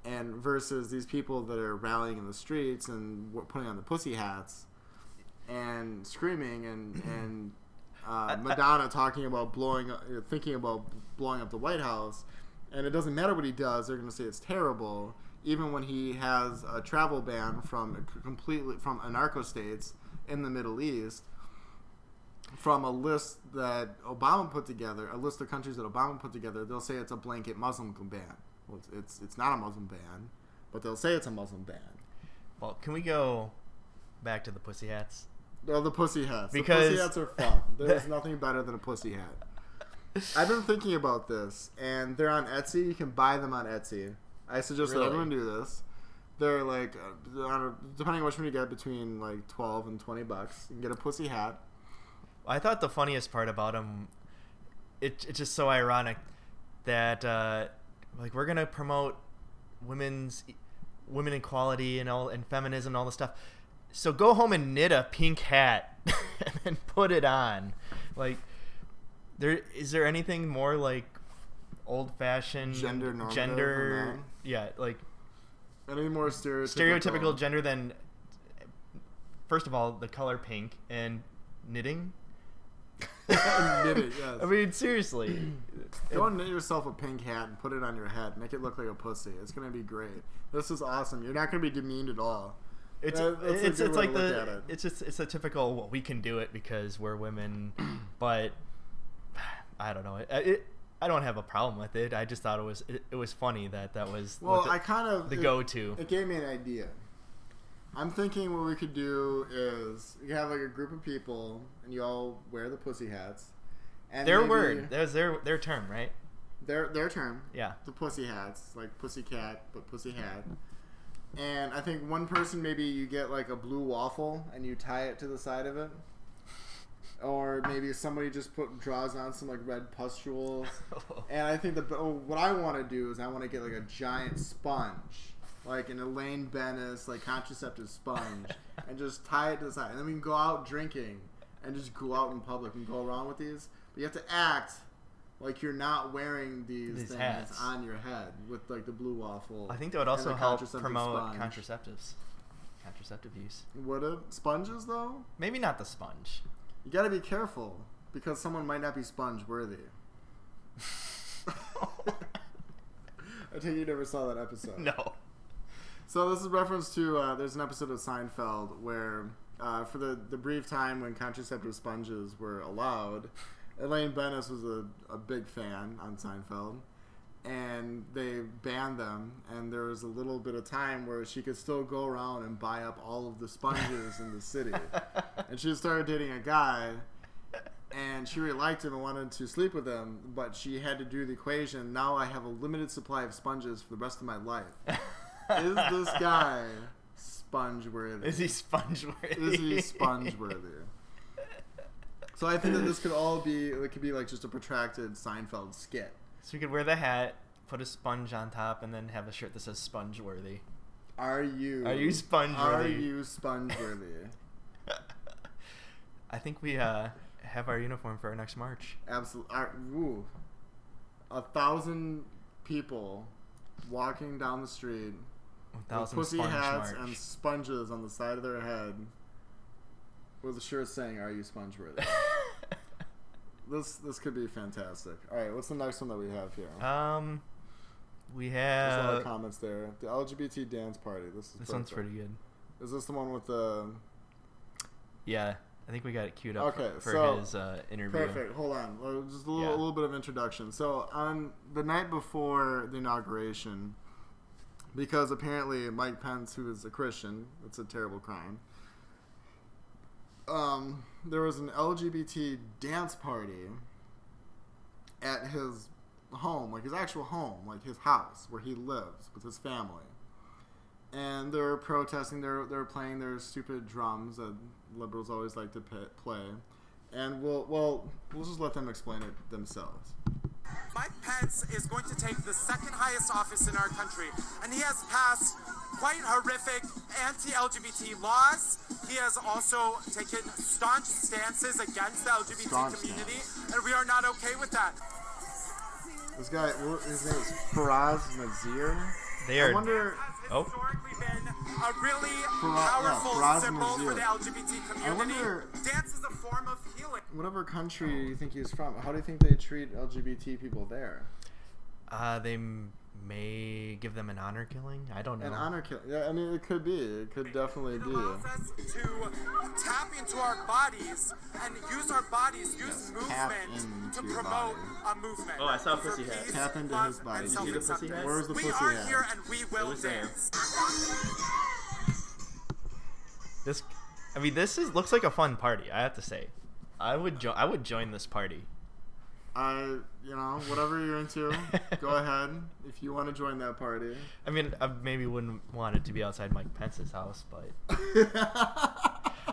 And versus these people that are rallying in the streets and putting on the pussy hats and screaming and and uh, Madonna talking about blowing, up, thinking about blowing up the White House, and it doesn't matter what he does, they're going to say it's terrible, even when he has a travel ban from completely from anarcho states in the Middle East, from a list that Obama put together, a list of countries that Obama put together. They'll say it's a blanket Muslim ban. Well, it's it's, it's not a Muslim ban, but they'll say it's a Muslim ban. Well, can we go back to the pussy hats? No, the pussy hats. Because the pussy hats are fun. There's nothing better than a pussy hat. I've been thinking about this, and they're on Etsy. You can buy them on Etsy. I suggest really? that everyone do this. They're like, depending on which one you get, between like twelve and twenty bucks. You can get a pussy hat. I thought the funniest part about them, it, it's just so ironic that uh, like we're gonna promote women's women equality and all and feminism and all this stuff. So go home and knit a pink hat and then put it on. Like, there is there anything more like old-fashioned gender normative gender? Yeah, like any more stereotypical stereotypical gender than, first of all, the color pink and knitting. Knitting, yes. I mean, seriously. Go and knit yourself a pink hat and put it on your head. Make it look like a pussy. It's gonna be great. This is awesome. You're not gonna be demeaned at all. It's uh, it's it's like the it. it's just it's a typical well, we can do it because we're women, but I don't know it, it I don't have a problem with it. I just thought it was it, it was funny that that was well the, I kind of the it, go-to. It gave me an idea. I'm thinking what we could do is you have like a group of people and you all wear the pussy hats. And their word, there's their their term, right? Their their term. Yeah. The pussy hats, like pussy cat, but pussy hat. And I think one person, maybe you get like a blue waffle and you tie it to the side of it, or maybe somebody just put draws on some like red pustules. And I think the oh, what I want to do is I want to get like a giant sponge, like an Elaine Bennis like contraceptive sponge, and just tie it to the side. And then we can go out drinking and just go out in public and go around with these. But you have to act like you're not wearing these, these things hats. on your head with like the blue waffle. I think that would also help promote sponge. contraceptives, contraceptive use. Would it? Sponges though? Maybe not the sponge. You gotta be careful because someone might not be sponge worthy. I think you never saw that episode. No. So this is reference to uh, there's an episode of Seinfeld where uh, for the, the brief time when contraceptive sponges were allowed, Elaine Bennis was a, a big fan on Seinfeld, and they banned them, and there was a little bit of time where she could still go around and buy up all of the sponges in the city. And she started dating a guy, and she really liked him and wanted to sleep with him, but she had to do the equation, now I have a limited supply of sponges for the rest of my life. Is this guy sponge-worthy? Is he sponge-worthy? Is he sponge-worthy? So I think that this could all be, it could be like just a protracted Seinfeld skit. So you could wear the hat, put a sponge on top, and then have a shirt that says sponge-worthy. Are you... Are you sponge-worthy? Are you sponge-worthy? I think we uh, have our uniform for our next march. Absolutely. Ooh. A thousand people walking down the street with pussy hats march. And sponges on the side of their head with a shirt saying, are you sponge-worthy? This this could be fantastic. All right, what's the next one that we have here? Um, we have... There's a lot of comments there. The L G B T dance party. This is This perfect. One's pretty good. Is this the one with the... Yeah, I think we got it queued up okay, for, for so, his uh, interview. Perfect. Hold on. Just a little, yeah. little bit of introduction. So on the night before the inauguration, because apparently Mike Pence, who is a Christian, it's a terrible crime, Um, there was an L G B T dance party at his home, like his actual home, like his house where he lives with his family. And they were protesting. They were, they were playing their stupid drums that liberals always like to pay, play. And we'll, well, we'll just let them explain it themselves. Mike Pence is going to take the second highest office in our country, and he has passed quite horrific anti-L G B T laws. He has also taken staunch stances against the L G B T staunch community, stance. And we are not okay with that. This guy, his name is Faraz Nazir. They are. I wonder. Oh. Historically been a really Faraz, powerful yeah, symbol Nazir. For the L G B T community. I wonder. Dance is a form of healing. Whatever country you think he's from, how do you think they treat L G B T people there? Uh, they. May give them an honor killing? I don't know. An honor killing? Yeah, I mean, it could be. It could definitely be. It allows us to tap into our bodies and use our bodies, use movement to promote a movement. Oh, I saw pussy hat. Tap into his body. Did you see the pussy hat? Where's the pussy hat? We are here and we will dance. This, I mean, this is looks like a fun party. I have to say, I would jo- I would join this party. I, you know, whatever you're into, go ahead if you want to join that party. I mean, I maybe wouldn't want it to be outside Mike Pence's house, but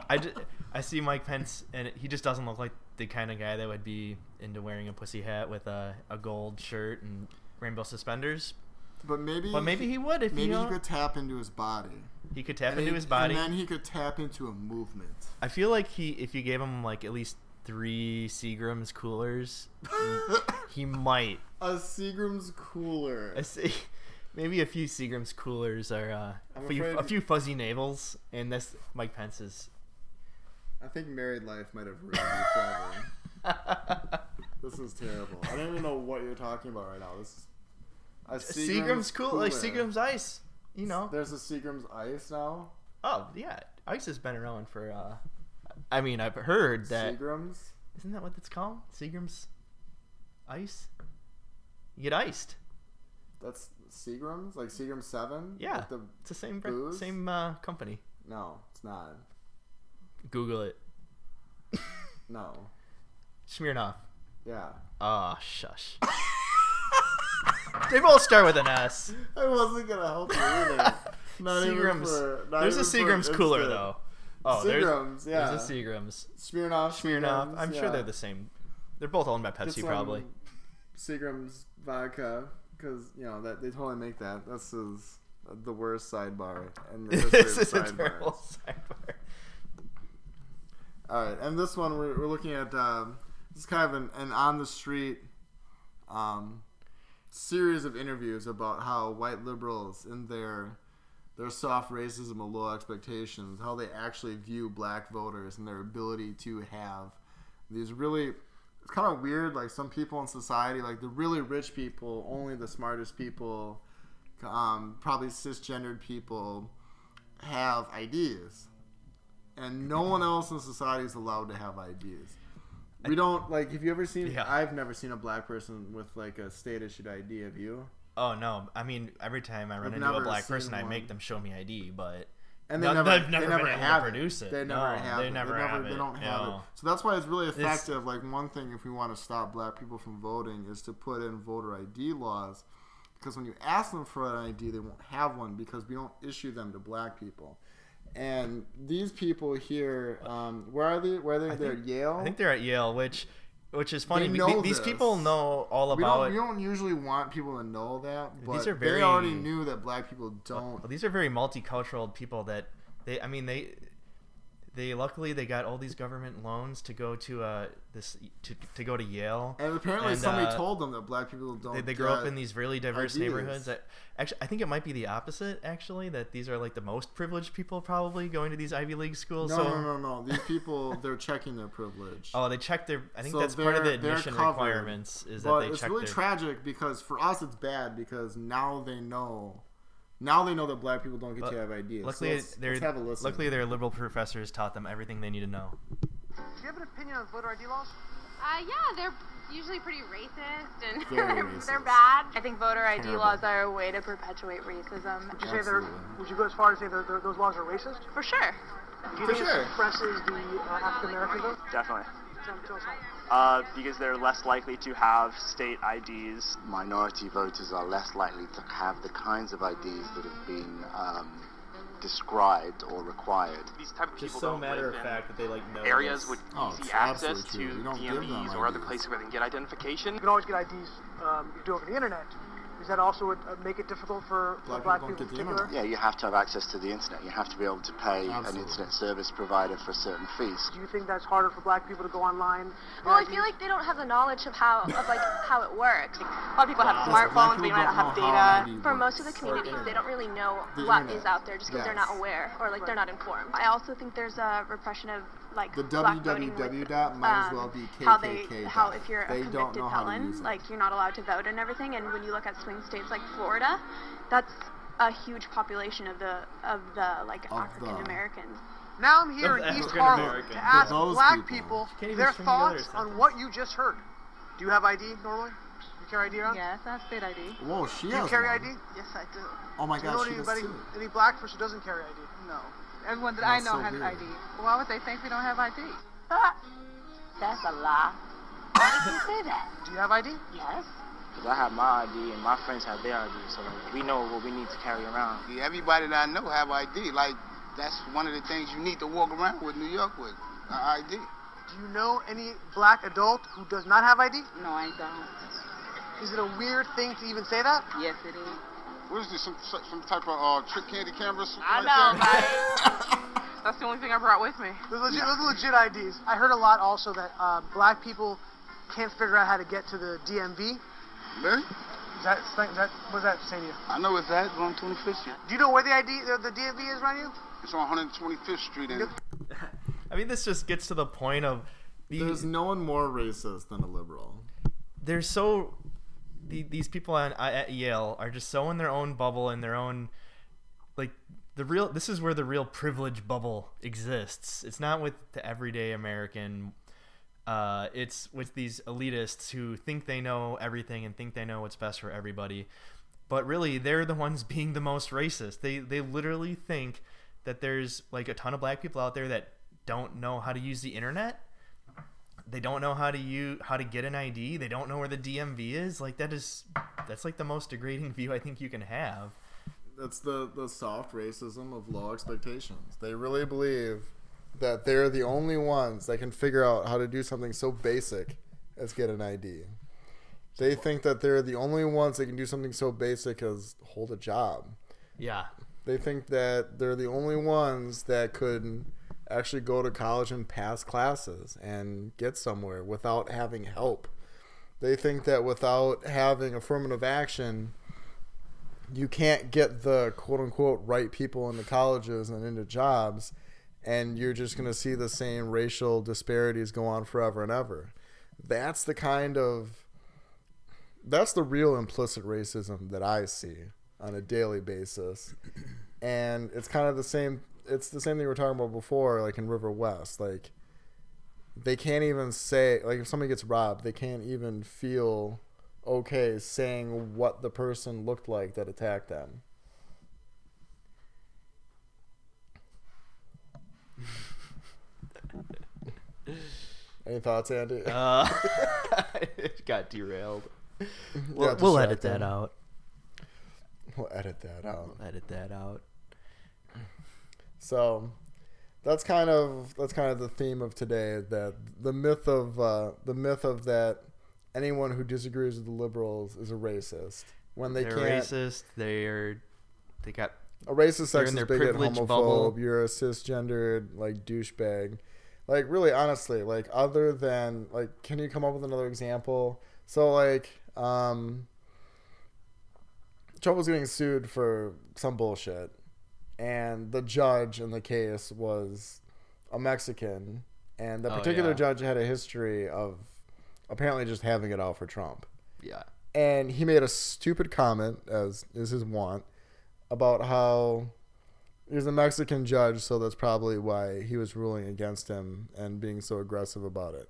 I, just, I see Mike Pence, and it, he just doesn't look like the kind of guy that would be into wearing a pussy hat with a, a gold shirt and rainbow suspenders. But maybe, but maybe he, he would if maybe you know, he could tap into his body. He could tap and into he, his body, and then he could tap into a movement. I feel like he, if you gave him like at least. Three Seagram's coolers. He might. A Seagram's cooler. I see. Maybe a few Seagram's coolers are uh, a, few, a few fuzzy navels, and that's Mike Pence's. I think married life might have ruined you forever. This is terrible. I don't even know what you're talking about right now. This is a Seagram's, Seagram's cool, cooler, like Seagram's Ice. You know, there's a Seagram's Ice now. Oh yeah, Ice has been around for. Uh, I mean, I've heard that... Seagram's? Isn't that what it's called? Seagram's Ice? You get iced. That's Seagram's? Like Seagram seven? Yeah. The it's the same brand, same uh, company. No, it's not. Google it. No. Smirnoff. Yeah. Oh, shush. They both start with an S. I wasn't going to help you either. Not Seagram's. For, not There's a Seagram's cooler, though. Oh, Seagram's, there's, yeah. There's a Seagram's. Smirnoff. Smirnoff. I'm yeah. sure they're the same. They're both owned by Pepsi, probably. Seagram's vodka, because you know that they totally make that. This is the worst sidebar and the this is sidebars. A terrible sidebar. All right, and this one we're, we're looking at. Uh, this is kind of an, an on the street um, series of interviews about how white liberals in their their soft racism and low expectations, how they actually view black voters and their ability to have these really, it's kind of weird, like some people in society, like the really rich people, only the smartest people, um, probably cisgendered people have I Ds. and no one else in society is allowed to have I Ds. We don't, like, have you ever seen, yeah. I've never seen a black person with, like, a state-issued I D of you. Oh, no. I mean, every time I run I've into a black person, one. I make them show me I D, but... And they no, never, they've never, they never been able to produce it. it. They never no, have they it. Never they never have it. They don't have no. it. So that's why it's really effective. It's, like, one thing, if we want to stop black people from voting, is to put in voter I D laws. Because when you ask them for an I D, they won't have one because we don't issue them to black people. And these people here, um, where are they? Where are they? Think, they're at Yale? I think they're at Yale, which... Which is funny. These this. people know all we about don't, it. We don't usually want people to know that, but these are very, they already knew that black people don't. Well, these are very multicultural people that they. I mean, they. They luckily they got all these government loans to go to uh this to to go to Yale. And apparently and, somebody uh, told them that black people don't. They, they grow up in these really diverse ideas. neighborhoods. That, actually, I think it might be the opposite. Actually, that these are like the most privileged people probably going to these Ivy League schools. No, so... no, no, no. These people they're checking their privilege. Oh, they check their. I think so that's part of the admission requirements is that they check. It's really their... tragic because for us it's bad because now they know. Now they know that black people don't get but to have ideas. Luckily, so let's, let's have a listen. Luckily, their liberal professors taught them everything they need to know. Do you have an opinion on voter I D laws? Uh, yeah, they're usually pretty racist, and racist. They're bad. I think voter I D Terrible. laws are a way to perpetuate racism. Would you, say they're, would you go as far as to say that they're, those laws are racist? For sure. Do you For think sure. it suppresses the uh, African-American vote? Definitely. Uh, because they're less likely to have state I Ds. Minority voters are less likely to have the kinds of I Ds that have been um, described or required. These type of people so don't matter live of fact that they like know areas with oh, easy access to D M Vs or other places where they can get identification. You can always get I Ds um, you do over the internet. Does that also would make it difficult for black, black people, people in particular? Yeah, you have to have access to the internet. You have to be able to pay Absolutely. an internet service provider for a certain fees. Do you think that's harder for black people to go online? Well, I feel like they don't have the knowledge of how of like how it works. Like, a lot of people have smartphones, but they might not have data. For most of the communities, they don't really know the what internet. is out there just because yes. they're not aware or like right. they're not informed. I also think there's a repression of like the black voting with, dot might as well be K K K. How they how if you're a convicted felon, like you're not allowed to vote and everything. And when you look at swing states like Florida, that's a huge population of the of the like African Americans. Now I'm here in East Harlem to ask black people their thoughts on what you just heard. Do you have I D normally? You carry I D around? Yes, I have state I D. Whoa, she has. Do you carry I D? Yes, I do. Oh my gosh, she does too. Do you know anybody, any black person who doesn't carry I D? No. Everyone that I know has I D. Why would they think we don't have I D? That's a lie. Why did you say that? Do you have I D? Yes. Because I have my I D and my friends have their I D, so like, we know what we need to carry around. Yeah, everybody that I know have I D. Like, that's one of the things you need to walk around with New York with, an I D. Do you know any black adult who does not have I D? No, I don't. Is it a weird thing to even say that? Yes, it is. What is this, some, some type of uh, trick candy camera? I know, right? That's the only thing I brought with me. Those legit, yeah. those legit I Ds. I heard a lot also that uh, black people can't figure out how to get to the D M V. Really? Is that, is that, what does that say to you? I know it's that, but on twenty-fifth Street. Do you know where the I D, the, the D M V is around you? It's on one hundred twenty-fifth Street. And I mean, this just gets to the point of... The, There's no one more racist than a liberal. They're so... The, these people at, at Yale are just so in their own bubble, in their own... Like, the real... This is where the real privilege bubble exists. It's not with the everyday American... Uh, it's with these elitists who think they know everything and think they know what's best for everybody, but really they're the ones being the most racist. They they literally think that there's like a ton of black people out there that don't know how to use the internet. They don't know how to use, how to get an I D. They don't know where the D M V is. Like that is that's like the most degrading view I think you can have. That's the the soft racism of low expectations. They really believe that they're the only ones that can figure out how to do something so basic as get an I D. They think that they're the only ones that can do something so basic as hold a job. Yeah. They think that they're the only ones that could actually go to college and pass classes and get somewhere without having help. They think that without having affirmative action, you can't get the quote-unquote right people into colleges and into jobs, and you're just going to see the same racial disparities go on forever and ever. That's the kind of... That's the real implicit racism that I see on a daily basis. And it's kind of the same it's the same thing we were talking about before, like in River West. Like, they can't even say, like, if somebody gets robbed, they can't even feel okay saying what the person looked like that attacked them. Any thoughts, Andy? Uh, it got derailed. We'll, yeah, we'll edit that out. We'll edit that out. We'll edit that out. So, that's kind of that's kind of the theme of today. That the myth of uh, the myth of that anyone who disagrees with the liberals is a racist. When they they're can't, racist, they're they got a racist, sexist, bigot, homophobe. Bubble. You're a cisgendered like douchebag. Like, really, honestly, like, other than, like, can you come up with another example? So, like, um, Trump was getting sued for some bullshit, and the judge in the case was a Mexican, and the particular oh, yeah. judge had a history of apparently just having it all for Trump. Yeah. And he made a stupid comment, as is his wont, about how... He's a Mexican judge, so that's probably why he was ruling against him and being so aggressive about it.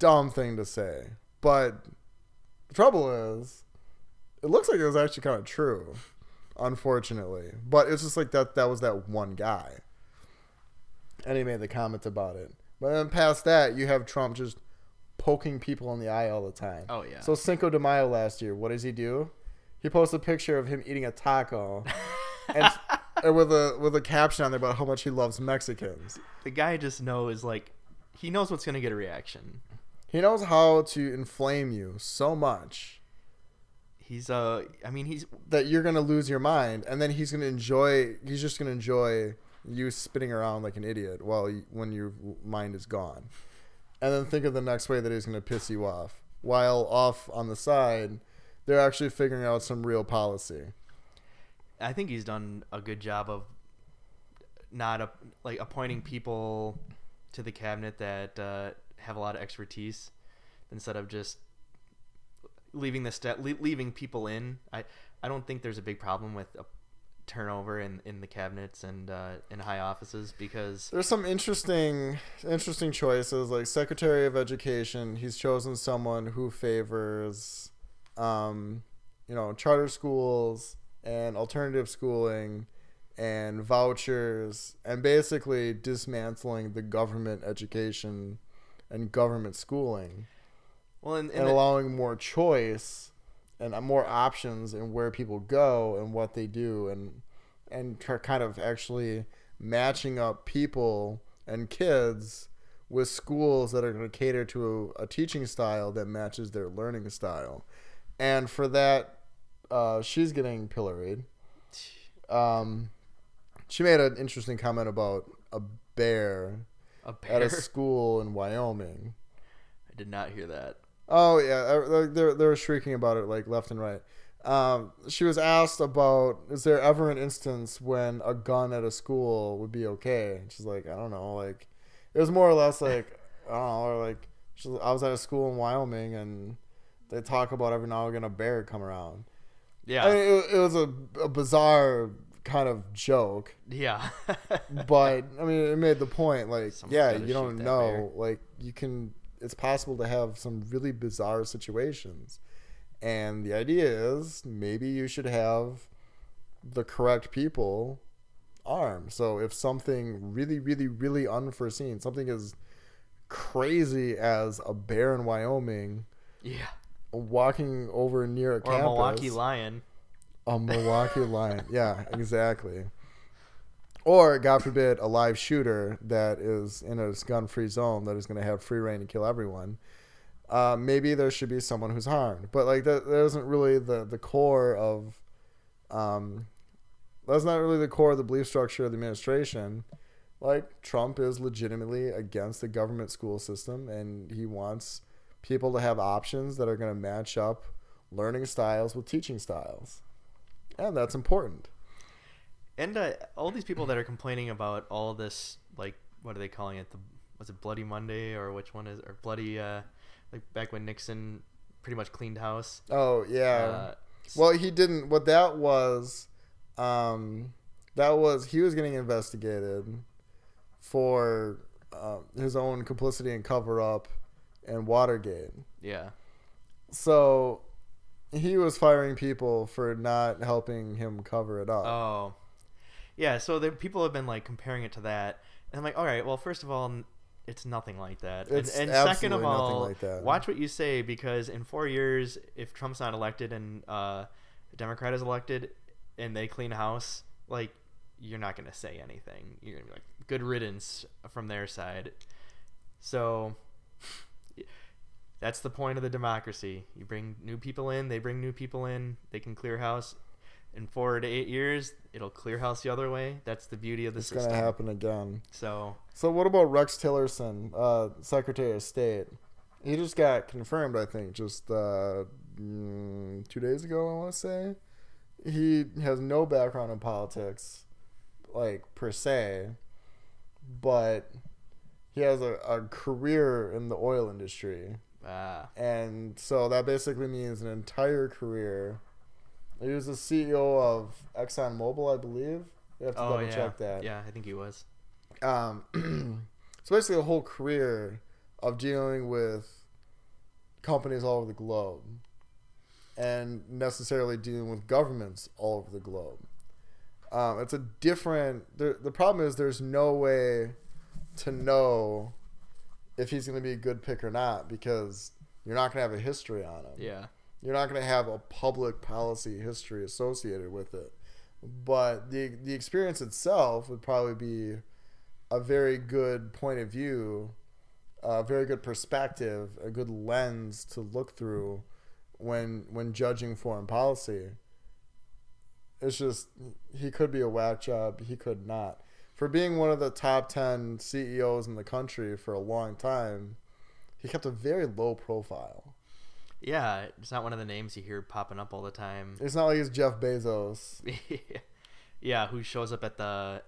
Dumb thing to say. But the trouble is, it looks like it was actually kind of true, unfortunately. But it's just like that that was that one guy. And he made the comment about it. But then past that, you have Trump just poking people in the eye all the time. Oh, yeah. So Cinco de Mayo last year, what does he do? He posts a picture of him eating a taco. and... And with a with a caption on there about how much he loves Mexicans. The guy just knows, like, he knows what's going to get a reaction. He knows how to inflame you so much. He's, uh, I mean, he's... That you're going to lose your mind, and then he's going to enjoy, he's just going to enjoy you spinning around like an idiot while you, when your mind is gone. And then think of the next way that he's going to piss you off. While off on the side, they're actually figuring out some real policy. I think he's done a good job of not a, like appointing people to the cabinet that uh, have a lot of expertise, instead of just leaving the st- leaving people in. I, I don't think there's a big problem with a turnover in, in the cabinets and uh, in high offices, because there's some interesting interesting choices, like Secretary of Education. He's chosen someone who favors, um, you know, charter schools and alternative schooling and vouchers, and basically dismantling the government education and government schooling. Well, and, and, and allowing more choice and more options in where people go and what they do, and and kind of actually matching up people and kids with schools that are going to cater to a, a teaching style that matches their learning style. And for that, Uh, she's getting pilloried. Um, she made an interesting comment about a bear, a bear at a school in Wyoming. I did not hear that. Oh yeah, they they were shrieking about it like left and right. Um, she was asked about, is there ever an instance when a gun at a school would be okay? And she's like, I don't know. Like, it was more or less like, I don't know, or like she was, I was at a school in Wyoming, and they talk about every now and again a bear come around. Yeah, I mean, it, it was a, a bizarre kind of joke. Yeah, but I mean, it made the point. Like, someone's yeah, you don't know. Bear. Like, you can. It's possible to have some really bizarre situations, and the idea is maybe you should have the correct people armed. So if something really, really, really unforeseen, something as crazy as a bear in Wyoming. Yeah. Walking over near a or campus. Or a Milwaukee lion. A Milwaukee lion. Yeah, exactly. Or, God forbid, a live shooter that is in a gun-free zone that is going to have free reign to kill everyone. Uh, maybe there should be someone who's harmed. But, like, that, that isn't really the, the core of... Um, that's not really the core of the belief structure of the administration. Like, Trump is legitimately against the government school system, and he wants... people to have options that are going to match up learning styles with teaching styles. And that's important. And uh, all these people that are complaining about all this, like, what are they calling it? The, was it Bloody Monday or which one is, or Bloody, uh, like back when Nixon pretty much cleaned house. Oh, yeah. Uh, well, he didn't. What that was, um, that was he was getting investigated for uh, his own complicity and cover up and Watergate. Yeah. So he was firing people for not helping him cover it up. Oh. Yeah, so the people have been like comparing it to that. And I'm like, all right, well, first of all, it's nothing like that. It's and and second of all, like that. Watch what you say, because in four years, if Trump's not elected and uh, a Democrat is elected and they clean house, like, you're not going to say anything. You're going to be like, good riddance from their side. So that's the point of the democracy. You bring new people in, they bring new people in, they can clear house. In four to eight years, it'll clear house the other way. That's the beauty of the system. It's going to happen again. So so what about Rex Tillerson, uh, Secretary of State? He just got confirmed, I think, just uh, two days ago, I want to say. He has no background in politics, like, per se, but he has a, a career in the oil industry. Ah. And so that basically means an entire career. He was the C E O of ExxonMobil, I believe. You have to oh, double yeah. check that. Yeah, I think he was. Um, so basically a whole career of dealing with companies all over the globe and necessarily dealing with governments all over the globe. Um, it's a different... The, the problem is there's no way to know if he's going to be a good pick or not, because you're not going to have a history on him. Yeah. You're not going to have a public policy history associated with it. But the the experience itself would probably be a very good point of view, a very good perspective, a good lens to look through when when judging foreign policy. It's just, he could be a whack job, he could not. For being one of the top ten C E Os in the country for a long time, he kept a very low profile. Yeah, it's not one of the names you hear popping up all the time. It's not like it's Jeff Bezos. Yeah, who shows up at the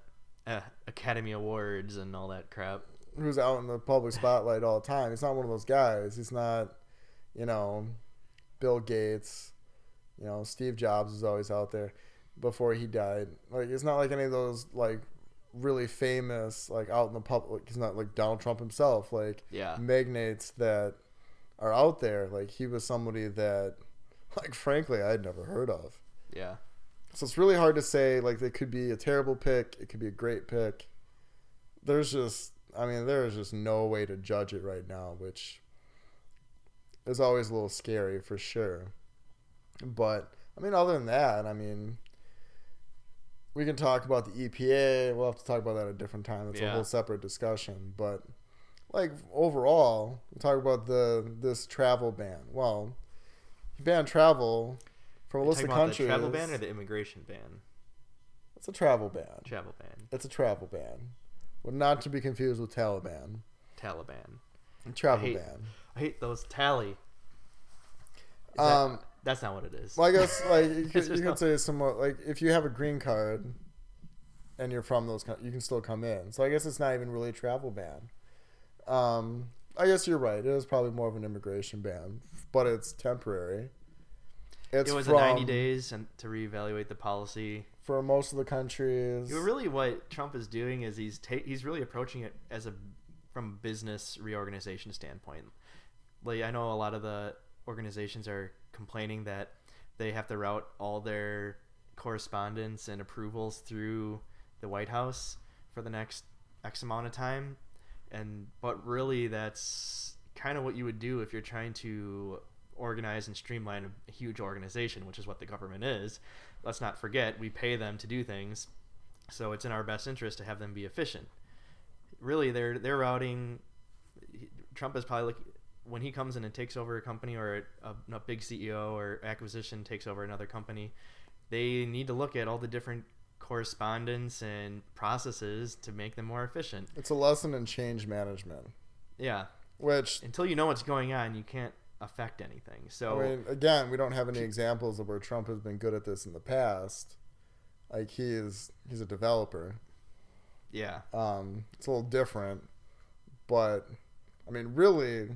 uh, Academy Awards and all that crap. Who's out in the public spotlight all the time. He's not one of those guys. He's not, you know, Bill Gates. You know, Steve Jobs was always out there before he died. Like, it's not like any of those, like, really famous, like, out in the public. He's not like Donald Trump himself. Like, yeah. Magnates that... are out there. Like, he was somebody that, like, frankly, I had never heard of. Yeah. So it's really hard to say. Like, it could be a terrible pick, it could be a great pick. There's just, I mean, there is just no way to judge it right now, which is always a little scary for sure. But I mean, other than that, I mean, we can talk about the E P A. We'll have to talk about that at a different time. It's yeah. a whole separate discussion, but. Like, overall, we talk about the this travel ban. Well, he banned travel from a list of countries. About the travel ban or the immigration ban? It's a travel ban. Travel ban. It's a travel ban. Well, not to be confused with Taliban. Taliban. And travel I hate, ban. I hate those tally. Is um, that, that's not what it is. Well, I guess like you could, you no... could say somewhat like if you have a green card and you're from those, you can still come in. So I guess it's not even really a travel ban. Um, I guess you're right. It was probably more of an immigration ban, but it's temporary. It's it was from, ninety days and to reevaluate the policy for most of the countries. Really, what Trump is doing is he's ta- he's really approaching it as a from business reorganization standpoint. Like, I know a lot of the organizations are complaining that they have to route all their correspondence and approvals through the White House for the next X amount of time. And but really, that's kind of what you would do if you're trying to organize and streamline a huge organization, which is what the government is. Let's not forget, we pay them to do things, so it's in our best interest to have them be efficient. Really, they're they're routing. Trump is probably like, when he comes in and takes over a company or a, a big C E O or acquisition takes over another company, they need to look at all the different correspondence and processes to make them more efficient. It's a lesson in change management. Yeah. Which... until you know what's going on, you can't affect anything. So I mean, again, we don't have any examples of where Trump has been good at this in the past. Like, he is... he's a developer. Yeah. Um, it's a little different. But, I mean, really,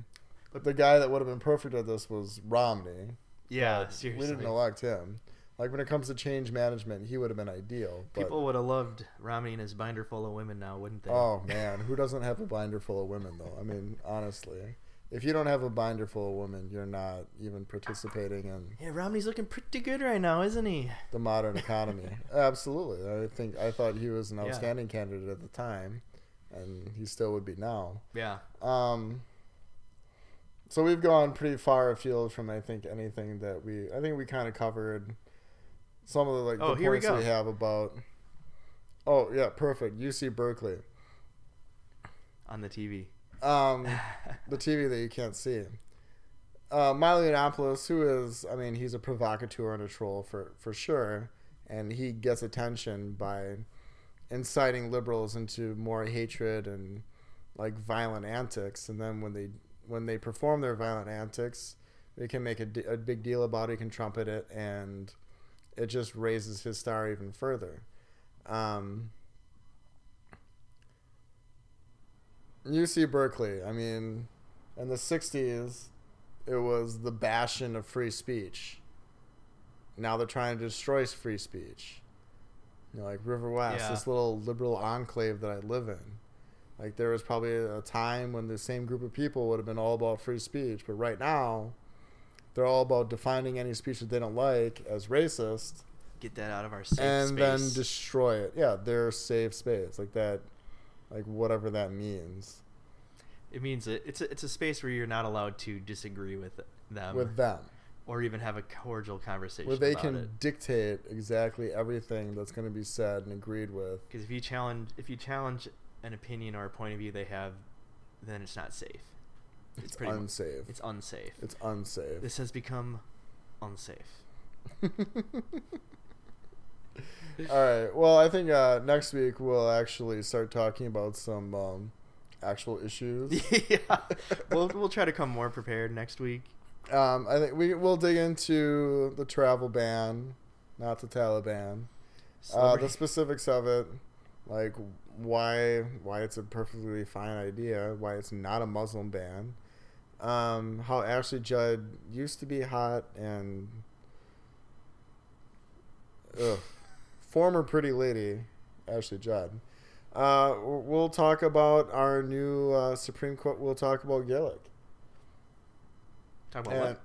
the guy that would have been perfect at this was Romney. Yeah, seriously. We didn't elect him. Like, when it comes to change management, he would have been ideal. But... people would have loved Romney and his binder full of women now, wouldn't they? Oh, man. Who doesn't have a binder full of women, though? I mean, honestly. If you don't have a binder full of women, you're not even participating in... yeah, Romney's looking pretty good right now, isn't he? The modern economy. Absolutely. I think I thought he was an outstanding yeah. candidate at the time, and he still would be now. Yeah. Um... So we've gone pretty far afield from, I think, anything that we... I think we kind of covered some of the, like, oh, the points we, we have about... Oh, yeah, perfect. U C Berkeley. On the T V. Um, the T V that you can't see. Uh, Milo Yiannopoulos, who is... I mean, he's a provocateur and a troll for, for sure, and he gets attention by inciting liberals into more hatred and, like, violent antics, and then when they... when they perform their violent antics, they can make a, d- a big deal about it, you can trumpet it, and it just raises his star even further. Um, U C Berkeley, I mean, in the sixties, it was the bastion of free speech. Now they're trying to destroy free speech. You know, like River West, yeah. this little liberal enclave that I live in. Like, there was probably a time when the same group of people would have been all about free speech, but right now, they're all about defining any speech that they don't like as racist. Get that out of our safe and space. And then destroy it. Yeah, their safe space. Like, that, like, whatever that means. It means it, it's a, it's a space where you're not allowed to disagree with them. With them. Or even have a cordial conversation about it. Where they can it. dictate exactly everything that's going to be said and agreed with. Because if you challenge... if you challenge an opinion or a point of view they have, then it's not safe. It's, it's pretty unsafe. Much, it's unsafe. It's unsafe. This has become unsafe. All right. Well, I think uh, next week we'll actually start talking about some um, actual issues. yeah. We'll we'll try to come more prepared next week. Um, I think we we'll dig into the travel ban, not the Taliban. Uh, the specifics of it, like why why it's a perfectly fine idea, why it's not a Muslim ban, um, how Ashley Judd used to be hot and ugh, former pretty lady Ashley Judd. Uh, we'll talk about our new uh, Supreme Court. We'll talk about Gaelic. Talk about and what?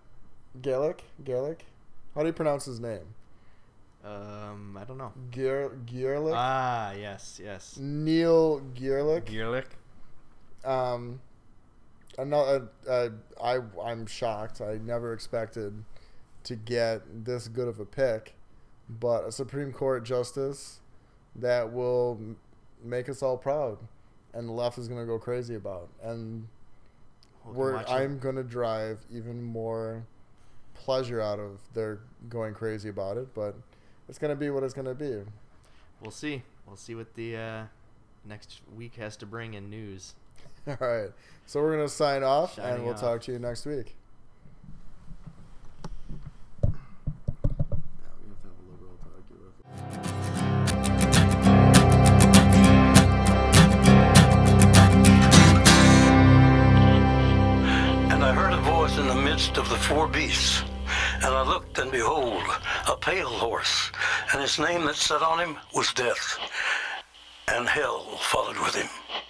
Gaelic? Gaelic? How do you pronounce his name? Um, I don't know. Gier- Gierlich? Ah, yes, yes. Neil Gierlich. Gierlich. Um, another. Uh, I I'm shocked. I never expected to get this good of a pick, but a Supreme Court justice that will make us all proud, and the left is gonna go crazy about, and we'll we're I'm it. gonna drive even more pleasure out of their going crazy about it, but. It's going to be what it's going to be. We'll see. We'll see what the uh, next week has to bring in news. All right. So we're going to sign off, Shining and we'll off. talk to you next week. And I heard a voice in the midst of the four beasts. And I looked, and behold, a pale horse, and his name that sat on him was Death, and Hell followed with him.